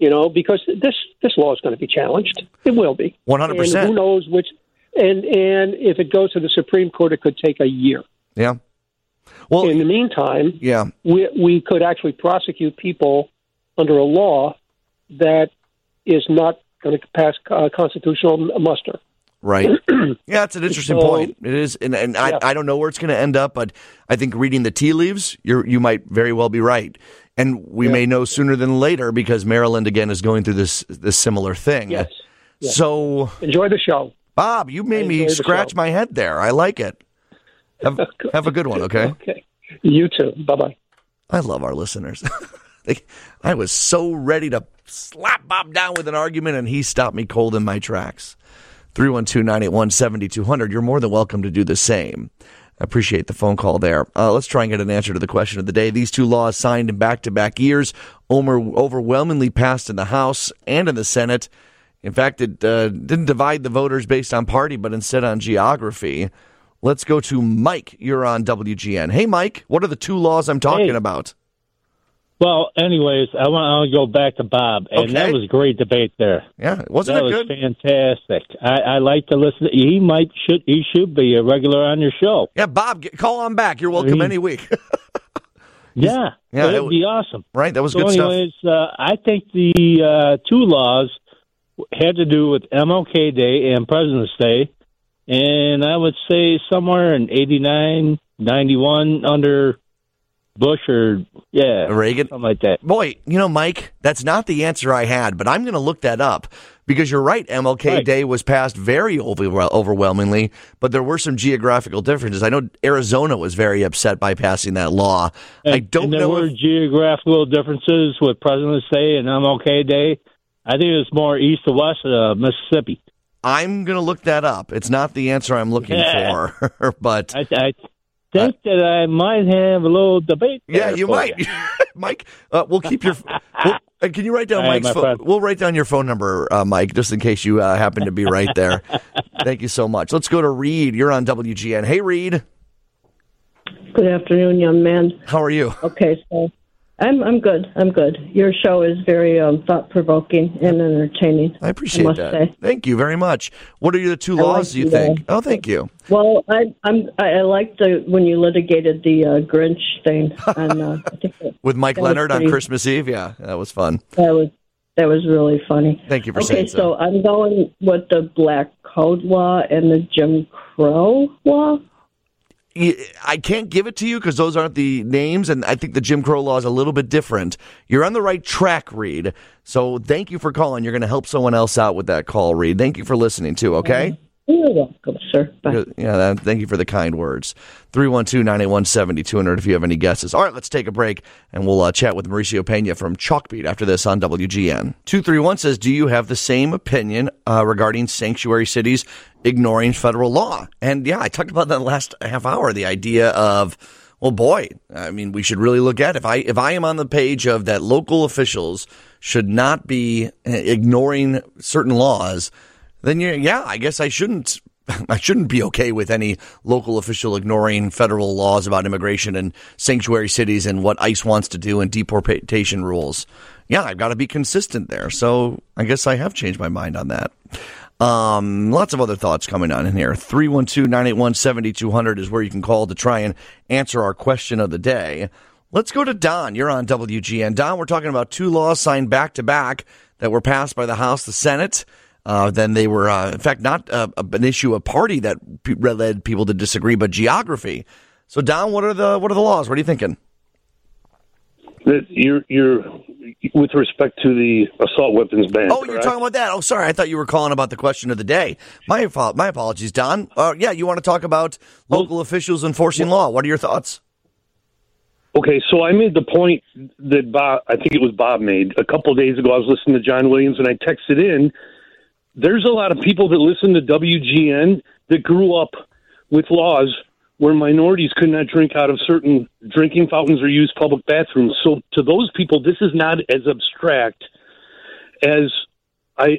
because this law is going to be challenged. It will be. 100%. And who knows which? And if it goes to the Supreme Court, it could take a year. Yeah. Well, in the meantime, we could actually prosecute people under a law that is not going to pass constitutional muster. Right. That's an interesting point. It is, and I don't know where it's going to end up, but I think reading the tea leaves, you might very well be right. And we may know sooner than later because Maryland, again, is going through this similar thing. Yes. So enjoy the show. Bob, you made me scratch my head there. I like it. Have a good one, okay? Okay. You too. Bye-bye. I love our listeners. I was so ready to slap Bob down with an argument, and he stopped me cold in my tracks. 312-981-7200. You're more than welcome to do the same. I appreciate the phone call there. Let's try and get an answer to the question of the day. These two laws signed in back-to-back years, overwhelmingly passed in the House and in the Senate. In fact, it didn't divide the voters based on party, but instead on geography. Let's go to Mike. You're on WGN. Hey, Mike, what are the two laws I'm talking about? Well, anyways, I want to go back to Bob, and that was a great debate there. Yeah, wasn't it good? That was fantastic. I like to listen. He should be a regular on your show. Yeah, Bob, call on back. You're welcome any week. That would be awesome. Right, that was good stuff. Anyways, I think the two laws had to do with MLK Day and President's Day. And I would say somewhere in 89, 91, under Bush or, Reagan. Something like that. Boy, Mike, that's not the answer I had, but I'm going to look that up because you're right. MLK Day was passed very overwhelmingly, but there were some geographical differences. I know Arizona was very upset by passing that law. And, I don't know. There were geographical differences with President's Day and MLK Day. I think it was more east to west of Mississippi. I'm going to look that up. It's not the answer I'm looking for, but I think that I might have a little debate. Yeah, you might, Mike. We'll keep your. Can you write down Mike's phone? We'll write down your phone number, Mike, just in case you happen to be right there. Thank you so much. Let's go to Reed. You're on WGN. Hey, Reed. Good afternoon, young man. How are you? Okay, so I'm good. I'm good. Your show is very thought-provoking and entertaining. I appreciate that. Thank you very much. What are the two laws you think? Oh, thank you. Well, I liked when you litigated the Grinch thing. On, I think with Mike Leonard on Christmas Eve. Yeah, that was fun. That was really funny. Thank you for saying so. So I'm going with the Black Code Law and the Jim Crow Law. I can't give it to you because those aren't the names, and I think the Jim Crow law is a little bit different. You're on the right track, Reed. So thank you for calling. You're going to help someone else out with that call, Reed. Thank you for listening, too, okay? You're welcome, sir. Bye. Yeah, thank you for the kind words. 312-981-7200 if you have any guesses. All right, let's take a break, and we'll chat with Mauricio Peña from Chalkbeat after this on WGN. 231 says, do you have the same opinion regarding sanctuary cities ignoring federal law? And, I talked about that last half hour, the idea of, well, boy, I mean, we should really look at it. If I am on the page of that local officials should not be ignoring certain laws, then I guess I shouldn't be okay with any local official ignoring federal laws about immigration and sanctuary cities and what ICE wants to do and deportation rules. Yeah, I've got to be consistent there. So I guess I have changed my mind on that. Lots of other thoughts coming on in here. 312-981-7200 is where you can call to try and answer our question of the day. Let's go to Don. You're on WGN. Don, we're talking about two laws signed back-to-back that were passed by the House, the Senate. Then they were, in fact, not an issue of party that led people to disagree, but geography. So, Don, what are the laws? What are you thinking? That you're with respect to the assault weapons ban. Oh, you're talking about that. Oh, sorry, I thought you were calling about the question of the day. My apologies, Don. You want to talk about local officials enforcing law? What are your thoughts? Okay, so I made the point that Bob made a couple of days ago. I was listening to John Williams, and I texted in. There's a lot of people that listen to WGN that grew up with laws where minorities could not drink out of certain drinking fountains or use public bathrooms. So to those people, this is not as abstract as I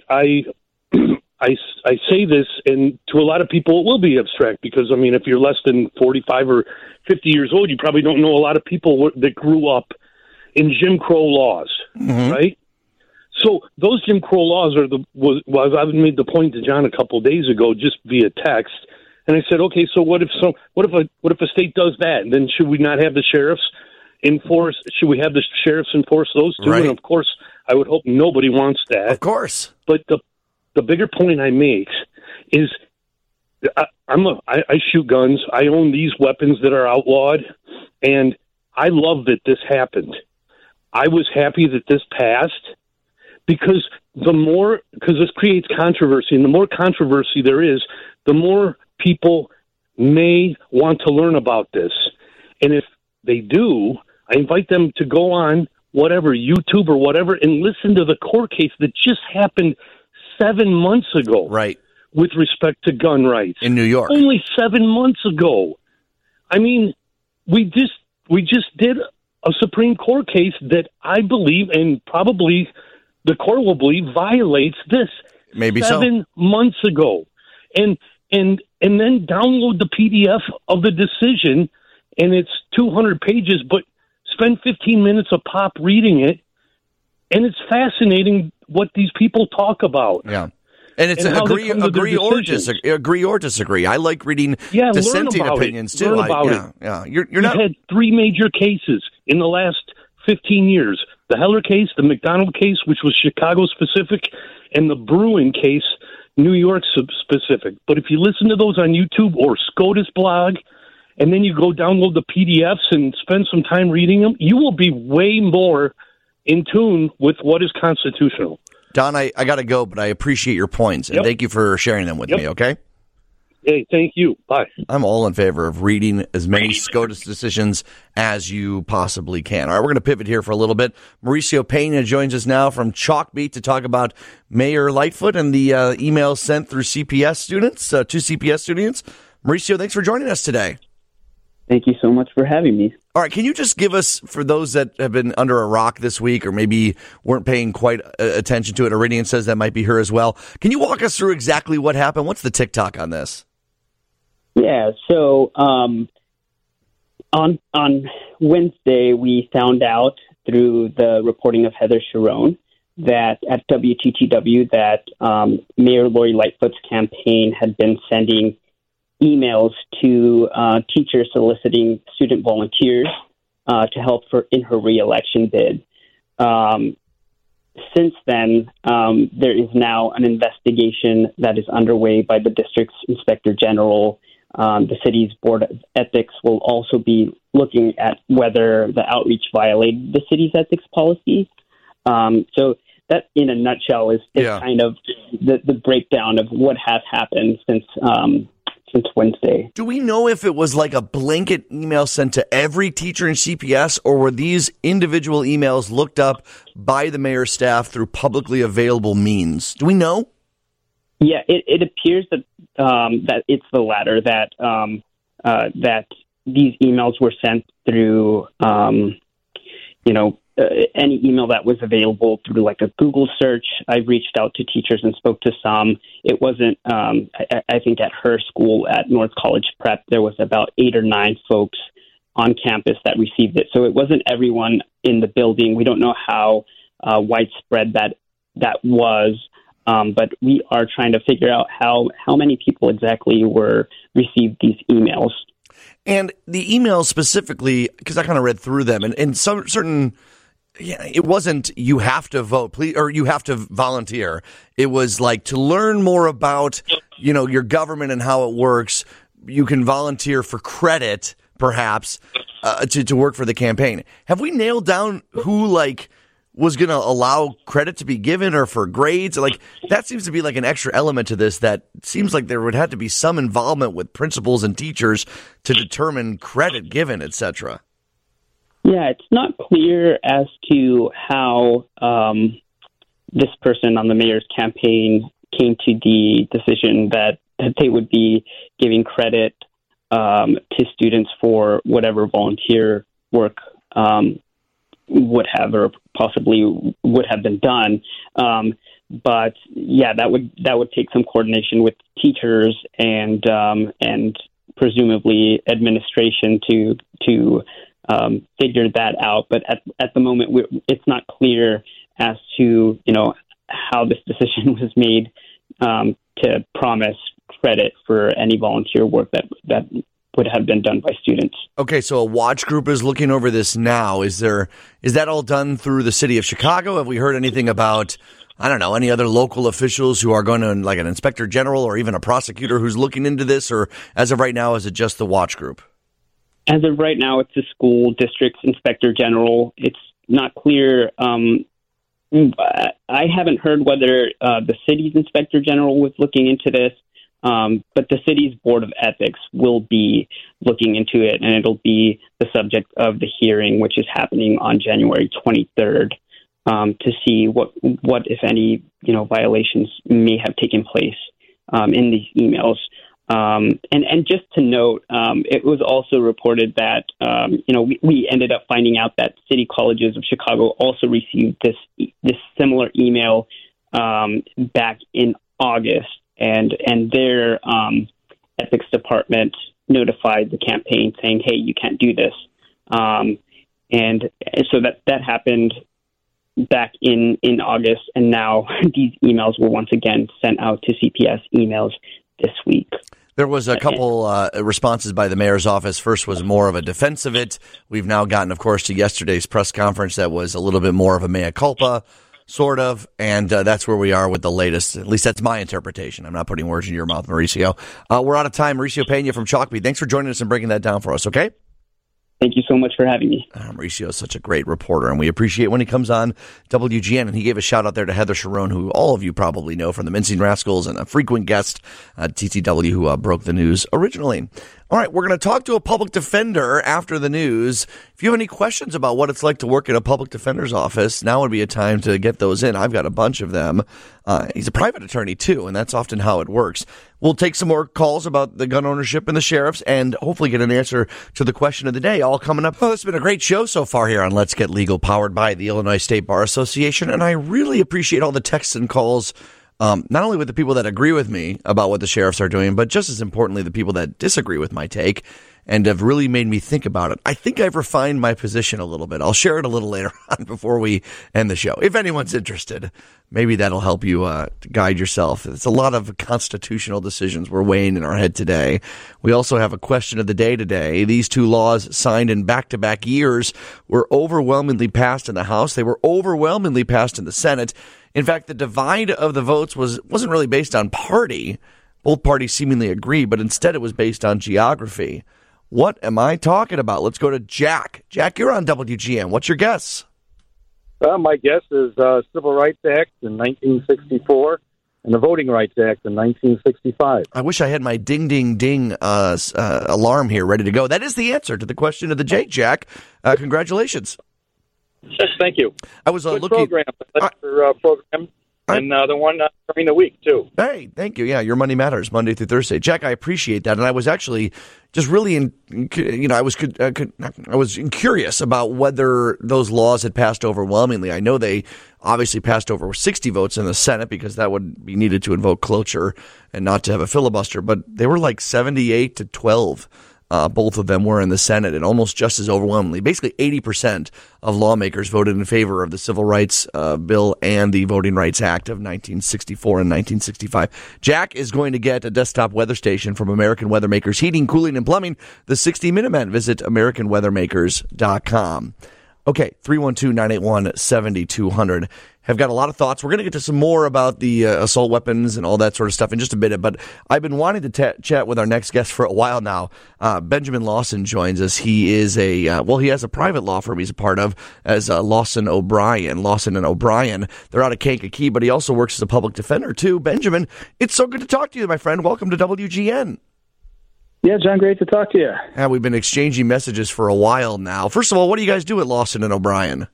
say this, and to a lot of people it will be abstract because, I mean, if you're less than 45 or 50 years old, you probably don't know a lot of people that grew up in Jim Crow laws, mm-hmm. right? So those Jim Crow laws are I made the point to John a couple of days ago just via text, and I said, okay, so what if a state does that? And then should we not have the sheriffs enforce? Should we have the sheriffs enforce those two? Right. And of course, I would hope nobody wants that. Of course, but the bigger point I make is I shoot guns. I own these weapons that are outlawed, and I love that this happened. I was happy that this passed. Because because this creates controversy, and the more controversy there is, the more people may want to learn about this. And if they do, I invite them to go on whatever, YouTube or whatever, and listen to the court case that just happened 7 months ago. Right. With respect to gun rights. In New York. Only 7 months ago. I mean, we just did a Supreme Court case that I believe, and probably the court will believe, violates this. Maybe 7 months ago. And then download the PDF of the decision, and it's 200 pages, but spend 15 minutes a pop reading it, and it's fascinating what these people talk about. Yeah. And it's agree or disagree. I like reading dissenting opinions, too. Learn about it. Yeah. You've had three major cases in the last 15 years. The Heller case, the McDonald case, which was Chicago-specific, and the Bruen case, New York-specific. But if you listen to those on YouTube or SCOTUS blog, and then you go download the PDFs and spend some time reading them, you will be way more in tune with what is constitutional. Don, I got to go, but I appreciate your points, and thank you for sharing them with me, okay? Hey, thank you. Bye. I'm all in favor of reading as many SCOTUS decisions as you possibly can. All right, we're going to pivot here for a little bit. Mauricio Peña joins us now from Chalkbeat to talk about Mayor Lightfoot and the email sent through CPS students, to CPS students. Mauricio, thanks for joining us today. Thank you so much for having me. All right, can you just give us, for those that have been under a rock this week or maybe weren't paying quite attention to it, Iridian says that might be her as well. Can you walk us through exactly what happened? What's the TikTok on this? Yeah, so on Wednesday, we found out through the reporting of Heather Cherone that at WTTW that Mayor Lori Lightfoot's campaign had been sending emails to teachers soliciting student volunteers to help in her reelection bid. Since then, there is now an investigation that is underway by the district's inspector general. The city's board of ethics will also be looking at whether the outreach violated the city's ethics policy. So that, in a nutshell, is kind of the breakdown of what has happened since Wednesday. Do we know if it was like a blanket email sent to every teacher in CPS, or were these individual emails looked up by the mayor's staff through publicly available means? Do we know? Yeah, it appears that it's the latter, that these emails were sent through, any email that was available through like a Google search. I reached out to teachers and spoke to some. It wasn't, I think at her school at North College Prep, there was about 8 or 9 folks on campus that received it. So it wasn't everyone in the building. We don't know how widespread that was. But we are trying to figure out how many people exactly received these emails. And the emails specifically, because I kind of read through them, and some certain, it wasn't you have to vote, please, or you have to volunteer. It was like to learn more about, your government and how it works. You can volunteer for credit, perhaps, to work for the campaign. Have we nailed down who was going to allow credit to be given or for grades? That seems to be like an extra element to this that seems like there would have to be some involvement with principals and teachers to determine credit given, et cetera. Yeah, it's not clear as to how this person on the mayor's campaign came to the decision that they would be giving credit to students for whatever volunteer work would have or possibly would have been done. But yeah, that would take some coordination with teachers and presumably administration to figure that out. But at the moment, it's not clear as to, you know, how this decision was made to promise credit for any volunteer work that would have been done by students. Okay, so a watch group is looking over this now. Is that all done through the city of Chicago? Have we heard anything about, I don't know, any other local officials who are going to, like an inspector general or even a prosecutor who's looking into this? Or as of right now, is it just the watch group? As of right now, it's the school district's inspector general. It's not clear. I haven't heard whether the city's inspector general was looking into this. But the city's Board of Ethics will be looking into it, and it'll be the subject of the hearing, which is happening on January 23rd, to see what, if any, violations may have taken place in these emails. And just to note, it was also reported that, we ended up finding out that City Colleges of Chicago also received this similar email back in August. And their ethics department notified the campaign saying, "Hey, you can't do this." And so that happened back in August, and now these emails were once again sent out to CPS emails this week. There was a couple responses by the mayor's office. First was more of a defense of it. We've now gotten, of course, to yesterday's press conference that was a little bit more of a mea culpa. Sort of, and that's where we are with the latest. At least that's my interpretation. I'm not putting words in your mouth, Mauricio. We're out of time. Mauricio Peña from Chalkbeat, thanks for joining us and breaking that down for us, okay? Thank you so much for having me. Mauricio is such a great reporter, and we appreciate when he comes on WGN. And he gave a shout-out there to Heather Cherone, who all of you probably know from the Mincing Rascals and a frequent guest at TTW who broke the news originally. All right, we're going to talk to a public defender after the news. If you have any questions about what it's like to work in a public defender's office, now would be a time to get those in. I've got a bunch of them. He's a private attorney, too, and that's often how it works. We'll take some more calls about the gun ownership and the sheriffs and hopefully get an answer to the question of the day, all coming up. Oh, it's been a great show so far here on Let's Get Legal, powered by the Illinois State Bar Association, and I really appreciate all the texts and calls. Not only with the people that agree with me about what the sheriffs are doing, but just as importantly, the people that disagree with my take and have really made me think about it. I think I've refined my position a little bit. I'll share it a little later on before we end the show. If anyone's interested, maybe that'll help you guide yourself. It's a lot of constitutional decisions we're weighing in our head today. We also have a question of the day today. These two laws signed in back-to-back years were overwhelmingly passed in the House. They were overwhelmingly passed in the Senate. In fact, the divide of the votes wasn't really based on party. Both parties seemingly agree, but instead it was based on geography. What am I talking about? Let's go to Jack. Jack, you're on WGN. What's your guess? Well, my guess is Civil Rights Act in 1964 and the Voting Rights Act in 1965. I wish I had my ding-ding-ding alarm here ready to go. That is the answer to the question of the day, Jack. Congratulations. Yes, thank you. I was looking for program and the one during the week too. Hey, thank you. Yeah, your money matters Monday through Thursday, Jack. I appreciate that, and I was actually just really, I was curious about whether those laws had passed overwhelmingly. I know they obviously passed over 60 votes in the Senate because that would be needed to invoke cloture and not to have a filibuster, but they were like 78-12. Both of them were in the Senate, and almost just as overwhelmingly. Basically, 80% of lawmakers voted in favor of the Civil Rights Bill and the Voting Rights Act of 1964 and 1965. Jack is going to get a desktop weather station from American Weathermakers Heating, Cooling, and Plumbing, the 60 Minute Man. Visit AmericanWeathermakers.com. Okay, 312-981-7200. Have got a lot of thoughts. We're going to get to some more about the assault weapons and all that sort of stuff in just a minute, but I've been wanting to chat with our next guest for a while now. Benjamin Lawson joins us. He is he has a private law firm he's a part of as Lawson O'Brien. Lawson and O'Brien, they're out of Kankakee, but he also works as a public defender too. Benjamin, it's so good to talk to you, my friend. Welcome to WGN. Yeah, John, great to talk to you. Yeah, we've been exchanging messages for a while now. First of all, what do you guys do at Lawson and O'Brien?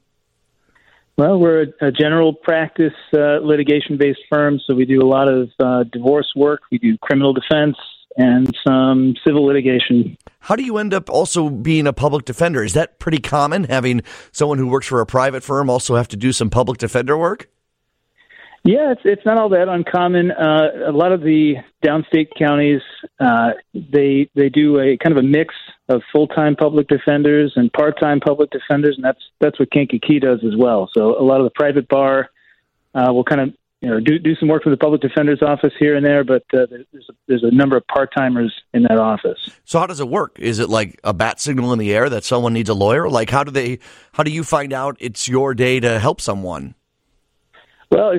Well, we're a general practice litigation-based firm, so we do a lot of divorce work. We do criminal defense, and some civil litigation. How do you end up also being a public defender? Is that pretty common, having someone who works for a private firm also have to do some public defender work? Yeah, it's not all that uncommon. A lot of the downstate counties, they do a kind of a mix of full-time public defenders and part-time public defenders, and that's what Kankakee does as well. So a lot of the private bar will kind of do some work for the public defender's office here and there, but there's a number of part-timers in that office. So how does it work? Is it like a bat signal in the air that someone needs a lawyer? Like how do you find out it's your day to help someone? Well,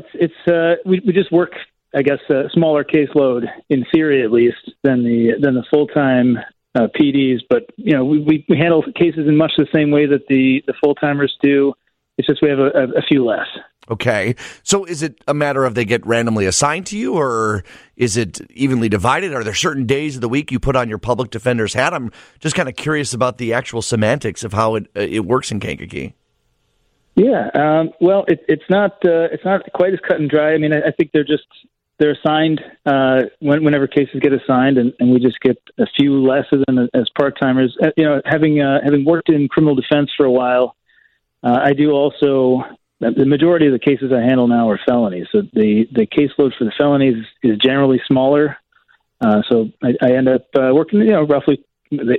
we just work, I guess, a smaller caseload in theory, at least, than the full-time PDs. But we handle cases in much the same way that the full-timers do. It's just we have a few less. Okay, so is it a matter of they get randomly assigned to you, or is it evenly divided? Are there certain days of the week you put on your public defender's hat? I'm just kind of curious about the actual semantics of how it works in Kankakee. Yeah, well, it's not quite as cut and dry. I mean, I think they're assigned whenever cases get assigned, and we just get a few less of them as part timers. Having worked in criminal defense for a while, I do also the majority of the cases I handle now are felonies. So the caseload for the felonies is generally smaller. So I end up working, roughly.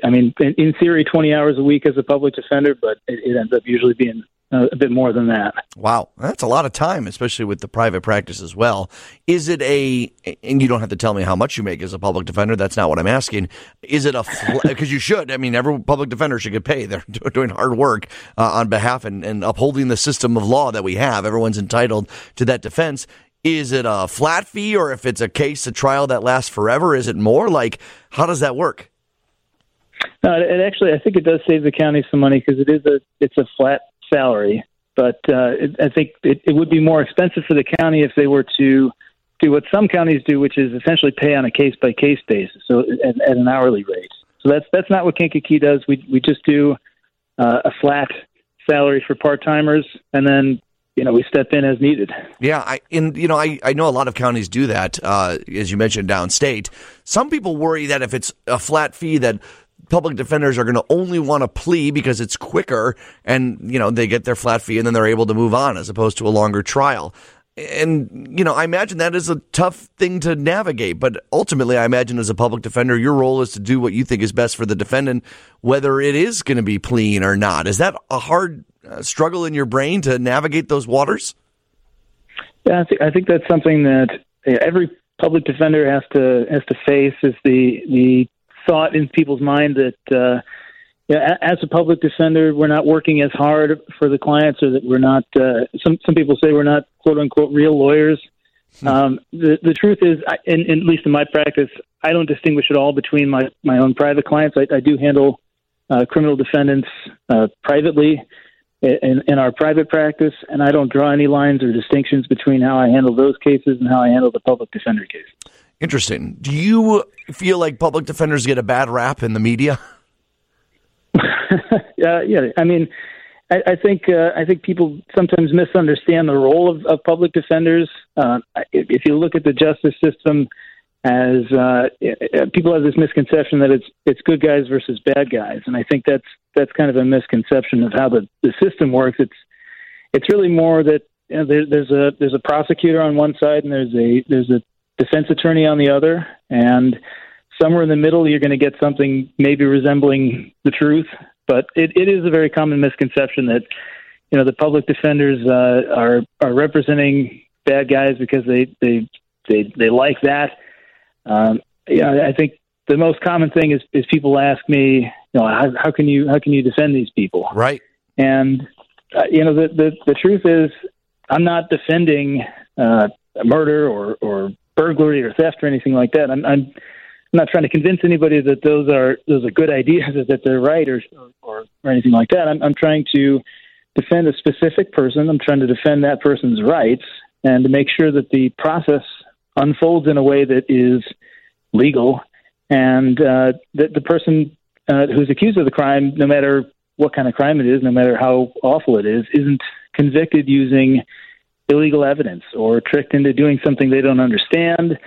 I mean, in theory, 20 hours a week as a public defender, but it ends up usually being a bit more than that. Wow. That's a lot of time, especially with the private practice as well. Is it and you don't have to tell me how much you make as a public defender. That's not what I'm asking. Is it because you should. I mean, every public defender should get paid. They're doing hard work on behalf and upholding the system of law that we have. Everyone's entitled to that defense. Is it a flat fee, or if it's a case, a trial that lasts forever, is it more? Like, how does that work? No, it actually, I think it does save the county some money because it's a flat salary, but I think it would be more expensive for the county if they were to do what some counties do, which is essentially pay on a case-by-case basis, so at an hourly rate. So that's not what Kankakee does. We just do a flat salary for part-timers, and then we step in as needed. Yeah, I know a lot of counties do that, as you mentioned, downstate. Some people worry that if it's a flat fee that public defenders are going to only want to plea because it's quicker, and they get their flat fee and then they're able to move on as opposed to a longer trial. And I imagine that is a tough thing to navigate, but ultimately I imagine as a public defender your role is to do what you think is best for the defendant, whether it is going to be pleading or not. Is that a hard struggle in your brain to navigate those waters? Yeah, I think that's something that every public defender has to face, is the thought in people's mind that as a public defender, we're not working as hard for the clients, or that we're not, some people say we're not, quote-unquote, real lawyers. The truth is, and at least in my practice, I don't distinguish at all between my own private clients. I do handle criminal defendants privately in our private practice, and I don't draw any lines or distinctions between how I handle those cases and how I handle the public defender case. Interesting. Do you feel like public defenders get a bad rap in the media? Yeah. I mean, I think people sometimes misunderstand the role of public defenders. If you look at the justice system, as people have this misconception that it's good guys versus bad guys, and I think that's kind of a misconception of how the system works. It's really more that there's a prosecutor on one side and there's a defense attorney on the other, and somewhere in the middle you're going to get something maybe resembling the truth, but it is a very common misconception that the public defenders are representing bad guys because they like that. I think the most common thing is people ask me, how can you defend these people, right? And the truth is, I'm not defending murder or burglary or theft or anything like that. I'm not trying to convince anybody that those are good ideas, that they're right or anything like that. I'm trying to defend a specific person. I'm trying to defend that person's rights and to make sure that the process unfolds in a way that is legal, and that the person who's accused of the crime, no matter what kind of crime it is, no matter how awful it is, isn't convicted using illegal evidence or tricked into doing something they don't understand,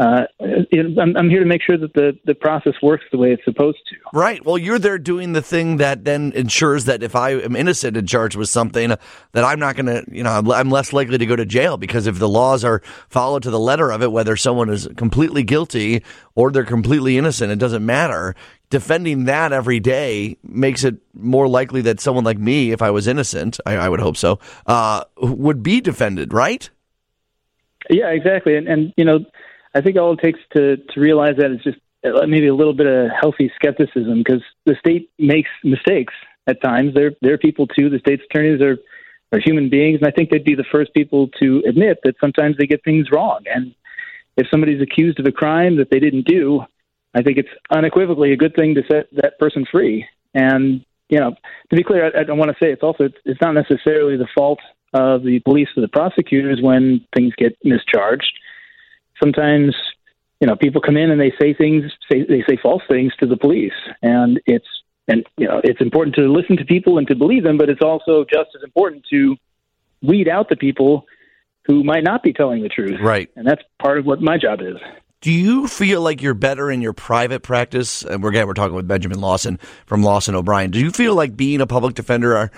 I'm here to make sure that the process works the way it's supposed to. Right. Well, you're there doing the thing that then ensures that if I am innocent and charged with something, that I'm not going to, I'm less likely to go to jail, because if the laws are followed to the letter of it, whether someone is completely guilty or they're completely innocent, it doesn't matter. Defending that every day makes it more likely that someone like me, if I was innocent, I would hope so, would be defended, right? Yeah, exactly. And I think all it takes to realize that is just maybe a little bit of healthy skepticism, because the state makes mistakes at times. They're people too. The state's attorneys are human beings, and I think they'd be the first people to admit that sometimes they get things wrong. And if somebody's accused of a crime that they didn't do, I think it's unequivocally a good thing to set that person free. And, to be clear, I don't want to say it's not necessarily the fault of the police or the prosecutors when things get mischarged. Sometimes, people come in and they say false things to the police, and it's important to listen to people and to believe them, but it's also just as important to weed out the people who might not be telling the truth. Right. And that's part of what my job is. Do you feel like you're better in your private practice? And we're talking with Benjamin Lawson from Lawson O'Brien. Do you feel like being a public defender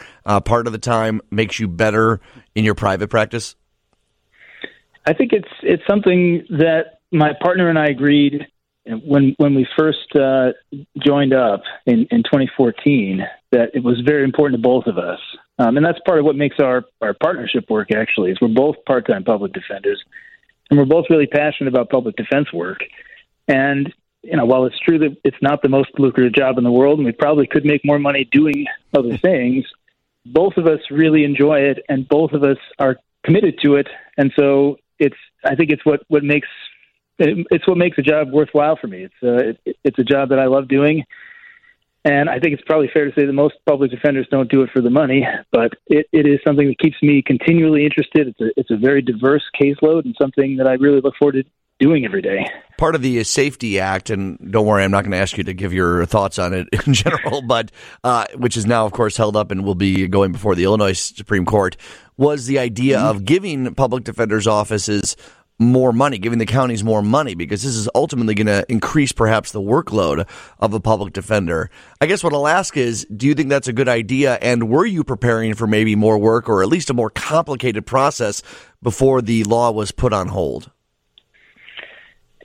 part of the time makes you better in your private practice? I think it's something that my partner and I agreed when we first joined up in 2014, that it was very important to both of us. And that's part of what makes our partnership work, actually, is we're both part-time public defenders, and we're both really passionate about public defense work. And, while it's true that it's not the most lucrative job in the world, and we probably could make more money doing other things, both of us really enjoy it, and both of us are committed to it. And so I think it's what makes the job worthwhile for me. It's a job that I love doing. And I think it's probably fair to say that most public defenders don't do it for the money, but it is something that keeps me continually interested. It's a very diverse caseload, and something that I really look forward to doing every day. Part of the Safety Act, and don't worry, I'm not going to ask you to give your thoughts on it in general, but which is now, of course, held up and will be going before the Illinois Supreme Court, was the idea of giving public defenders' offices more money, giving the counties more money, because this is ultimately going to increase perhaps the workload of a public defender. I guess what I'll ask is, do you think that's a good idea, and were you preparing for maybe more work or at least a more complicated process before the law was put on hold?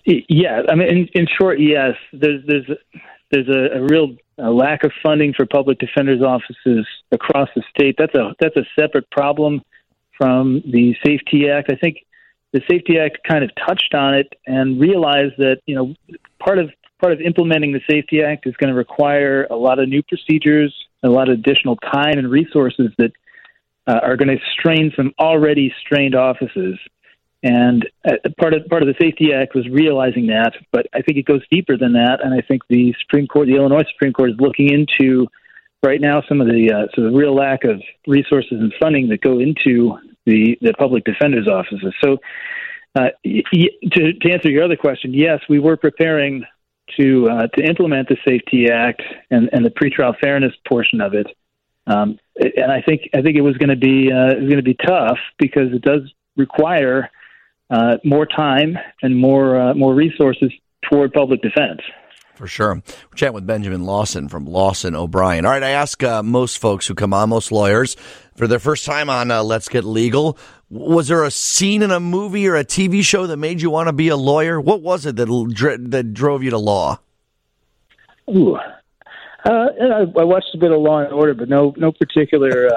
Yeah, I mean, in short, yes. There's a real lack of funding for public defenders' offices across the state. That's a separate problem from the Safety Act. I think the Safety Act kind of touched on it and realized that part of implementing the Safety Act is going to require a lot of new procedures, a lot of additional time and resources that are going to strain some already strained offices. And part of the Safety Act was realizing that, but I think it goes deeper than that. And I think the Illinois Supreme Court, is looking into right now some of the real lack of resources and funding that go into the public defender's offices. So, to answer your other question, yes, we were preparing to implement the Safety Act and the pretrial fairness portion of it. And I think it was going to be tough, because it does require more time and more resources toward public defense. For sure. We're chatting with Benjamin Lawson from Lawson O'Brien. All right, I ask most folks who come on, most lawyers, for their first time on Let's Get Legal, was there a scene in a movie or a TV show that made you want to be a lawyer? What was it that drove you to law? Ooh. I watched a bit of Law and Order, but no particular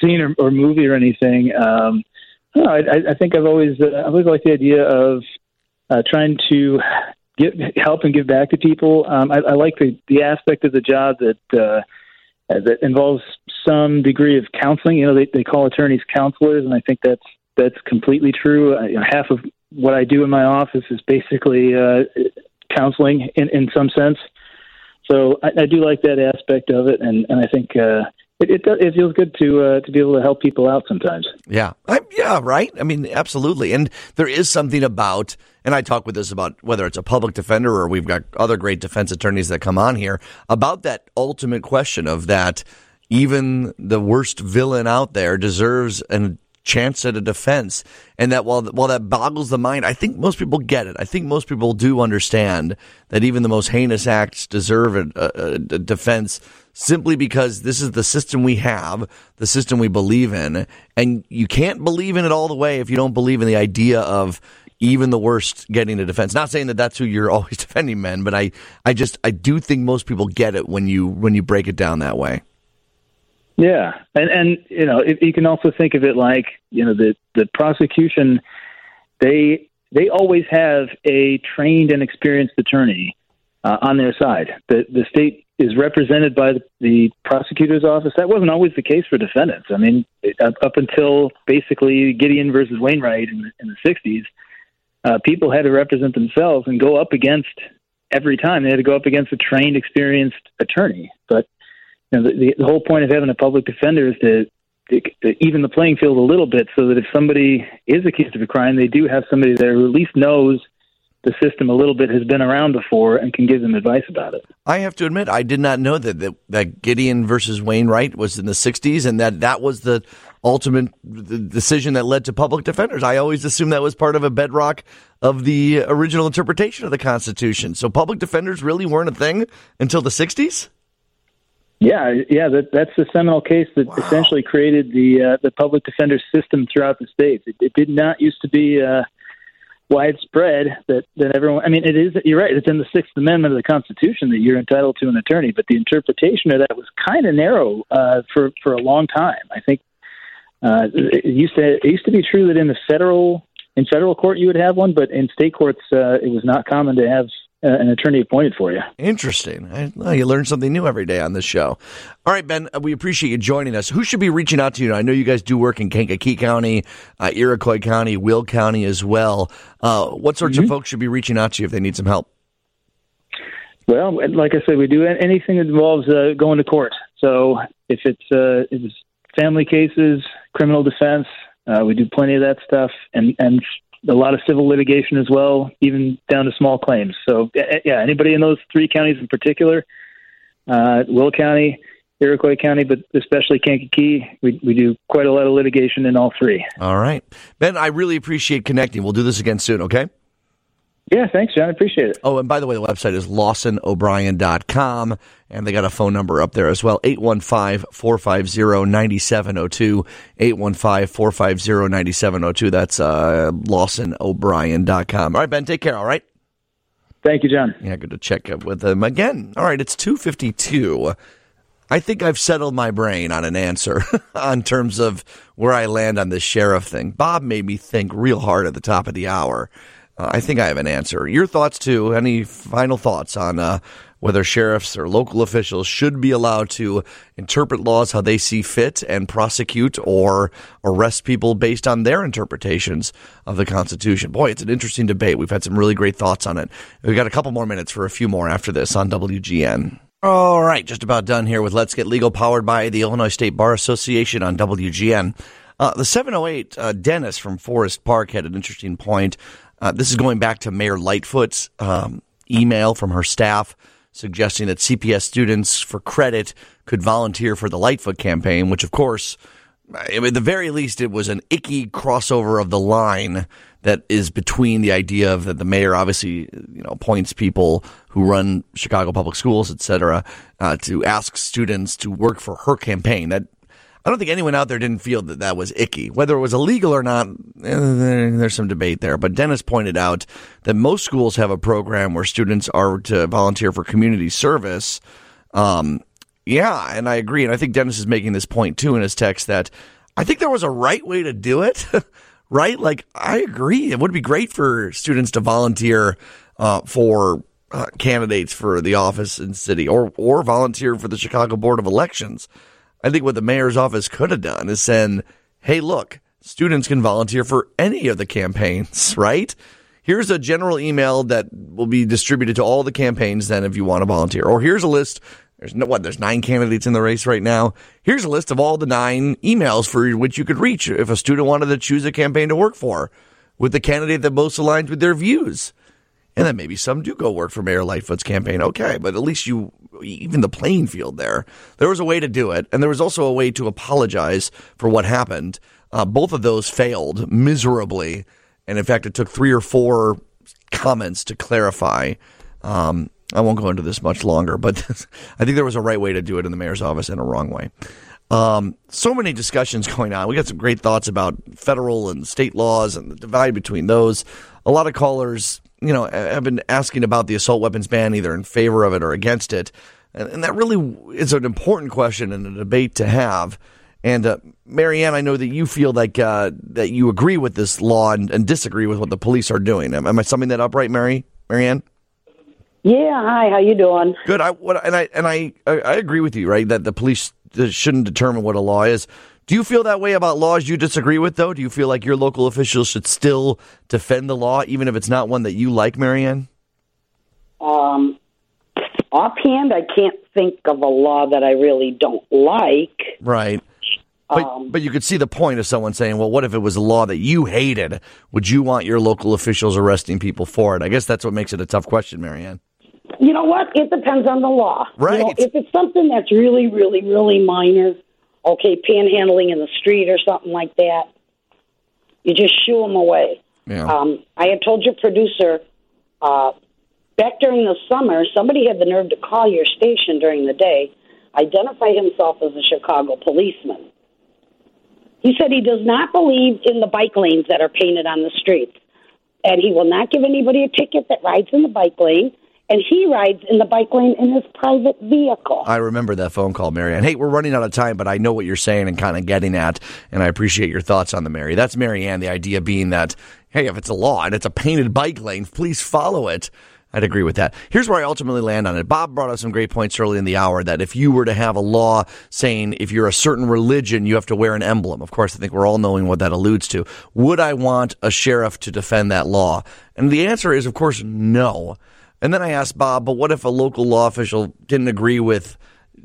scene or movie or anything. No, I think I've always liked the idea of trying to help and give back to people. I like the aspect of the job that involves some degree of counseling. They call attorneys counselors, and I think that's completely true. Half of what I do in my office is basically counseling in some sense. So I do like that aspect of it, and I think. It feels good to be able to help people out sometimes. Yeah. Yeah, right? I mean, absolutely. And there is something about, and I talk with this about whether it's a public defender or we've got other great defense attorneys that come on here, about that ultimate question of that even the worst villain out there deserves an chance at a defense. And that while that boggles the mind, I think most people get it. I think most people do understand that even the most heinous acts deserve a defense, simply because this is the system we have, the system we believe in. And you can't believe in it all the way if you don't believe in the idea of even the worst getting a defense. Not saying that that's who you're always defending, men, but I do think most people get it when you break it down that way. Yeah, and you know, you can also think of it like, you know, the prosecution, they always have a trained and experienced attorney on their side. The state is represented by the prosecutor's office. That wasn't always the case for defendants. I mean, up until basically Gideon versus Wainwright in the 60s, people had to represent themselves and go up against, every time they had to go up against a trained, experienced attorney. But you know, the whole point of having a public defender is to even the playing field a little bit, so that if somebody is accused of a crime, they do have somebody there who at least knows the system a little bit, has been around before, and can give them advice about it. I have to admit, I did not know that Gideon versus Wainwright was in the 60s, and that was the ultimate decision that led to public defenders. I always assumed that was part of a bedrock of the original interpretation of the Constitution. So public defenders really weren't a thing until the 60s? Yeah, that's the seminal case that essentially created the public defender system throughout the states. It did not used to be widespread that everyone. I mean, it is. You're right. It's in the Sixth Amendment of the Constitution that you're entitled to an attorney, but the interpretation of that was kind of narrow for a long time. I think it used to be true that in federal court you would have one, but in state courts it was not common to have an attorney appointed for you. Interesting. Well, you learn something new every day on this show. All right, Ben, we appreciate you joining us. Who should be reaching out to you? I know you guys do work in Kankakee County, Iroquois County, Will County as well. What sorts of folks should be reaching out to you if they need some help? Well, like I said, we do anything that involves going to court. So if it's family cases, criminal defense, we do plenty of that stuff, and a lot of civil litigation as well, even down to small claims. So, yeah, anybody in those three counties in particular, Will County, Iroquois County, but especially Kankakee, we do quite a lot of litigation in all three. All right. Ben, I really appreciate connecting. We'll do this again soon, okay? Yeah, thanks, John. I appreciate it. Oh, and by the way, the website is LawsonO'Brien.com, and they got a phone number up there as well, 815-450-9702, 815-450-9702. That's LawsonO'Brien.com. All right, Ben, take care, all right? Thank you, John. Yeah, good to check up with him again. All right, it's 2:52. I think I've settled my brain on an answer on terms of where I land on this sheriff thing. Bob made me think real hard at the top of the hour. I think I have an answer. Your thoughts, too. Any final thoughts on whether sheriffs or local officials should be allowed to interpret laws how they see fit and prosecute or arrest people based on their interpretations of the Constitution? Boy, it's an interesting debate. We've had some really great thoughts on it. We've got a couple more minutes for a few more after this on WGN. All right, just about done here with Let's Get Legal, powered by the Illinois State Bar Association on WGN. The 708, Dennis from Forest Park had an interesting point. This is going back to Mayor Lightfoot's email from her staff suggesting that CPS students for credit could volunteer for the Lightfoot campaign, which, of course, I mean, at the very least, it was an icky crossover of the line that is between the idea of that the mayor obviously, you know, appoints people who run Chicago public schools, et cetera, to ask students to work for her campaign. That, I don't think anyone out there didn't feel that that was icky. Whether it was illegal or not, there's some debate there. But Dennis pointed out that most schools have a program where students are to volunteer for community service. Yeah, and I agree. And I think Dennis is making this point, too, in his text, that I think there was a right way to do it, right? Like, I agree. It would be great for students to volunteer for candidates for the office in city or volunteer for the Chicago Board of Elections. I think what the mayor's office could have done is send, hey, look, students can volunteer for any of the campaigns, right? Here's a general email that will be distributed to all the campaigns then if you want to volunteer. Or here's a list. There's 9 candidates in the race right now. Here's a list of all the 9 emails for which you could reach if a student wanted to choose a campaign to work for with the candidate that most aligns with their views. And then maybe some do go work for Mayor Lightfoot's campaign. Okay, but at least you, even the playing field there, there was a way to do it. And there was also a way to apologize for what happened Both of those failed miserably. And in fact, it took 3 or 4 comments to clarify. I won't go into this much longer, but I think there was a right way to do it in the mayor's office and a wrong way. So many discussions going on. We got some great thoughts about federal and state laws and the divide between those. A lot of callers, you know, have been asking about the assault weapons ban, either in favor of it or against it. And that really is an important question and a debate to have. And Marianne, I know that you feel like that you agree with this law and disagree with what the police are doing. Am I summing that up right, Marianne? Yeah. Hi. How you doing? Good. I agree with you, right? That the police shouldn't determine what a law is. Do you feel that way about laws you disagree with, though? Do you feel like your local officials should still defend the law, even if it's not one that you like, Marianne? Offhand, I can't think of a law that I really don't like. Right. But you could see the point of someone saying, well, what if it was a law that you hated? Would you want your local officials arresting people for it? I guess that's what makes it a tough question, Marianne. You know what? It depends on the law. Right. You know, if it's something that's really, really, really minor, okay, panhandling in the street or something like that, you just shoo them away. Yeah. I had told your producer back during the summer, somebody had the nerve to call your station during the day, identify himself as a Chicago policeman. He said he does not believe in the bike lanes that are painted on the streets, and he will not give anybody a ticket that rides in the bike lane, and he rides in the bike lane in his private vehicle. I remember that phone call, Marianne. Hey, we're running out of time, but I know what you're saying and kind of getting at, and I appreciate your thoughts on the Mary. That's Marianne, the idea being that, hey, if it's a law and it's a painted bike lane, please follow it. I'd agree with that. Here's where I ultimately land on it. Bob brought up some great points early in the hour that if you were to have a law saying if you're a certain religion, you have to wear an emblem. Of course, I think we're all knowing what that alludes to. Would I want a sheriff to defend that law? And the answer is, of course, no. And then I asked Bob, but what if a local law official didn't agree with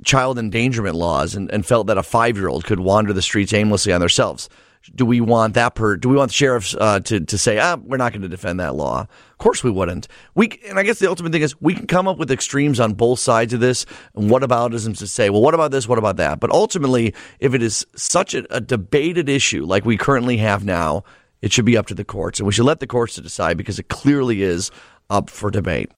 child endangerment laws and felt that a 5-year-old could wander the streets aimlessly on themselves? Do we want that? Do we want sheriffs to say, we're not going to defend that law? Of course we wouldn't. And I guess the ultimate thing is we can come up with extremes on both sides of this. And what about isms to say, well, what about this? What about that? But ultimately, if it is such a debated issue like we currently have now, it should be up to the courts. And we should let the courts to decide because it clearly is up for debate.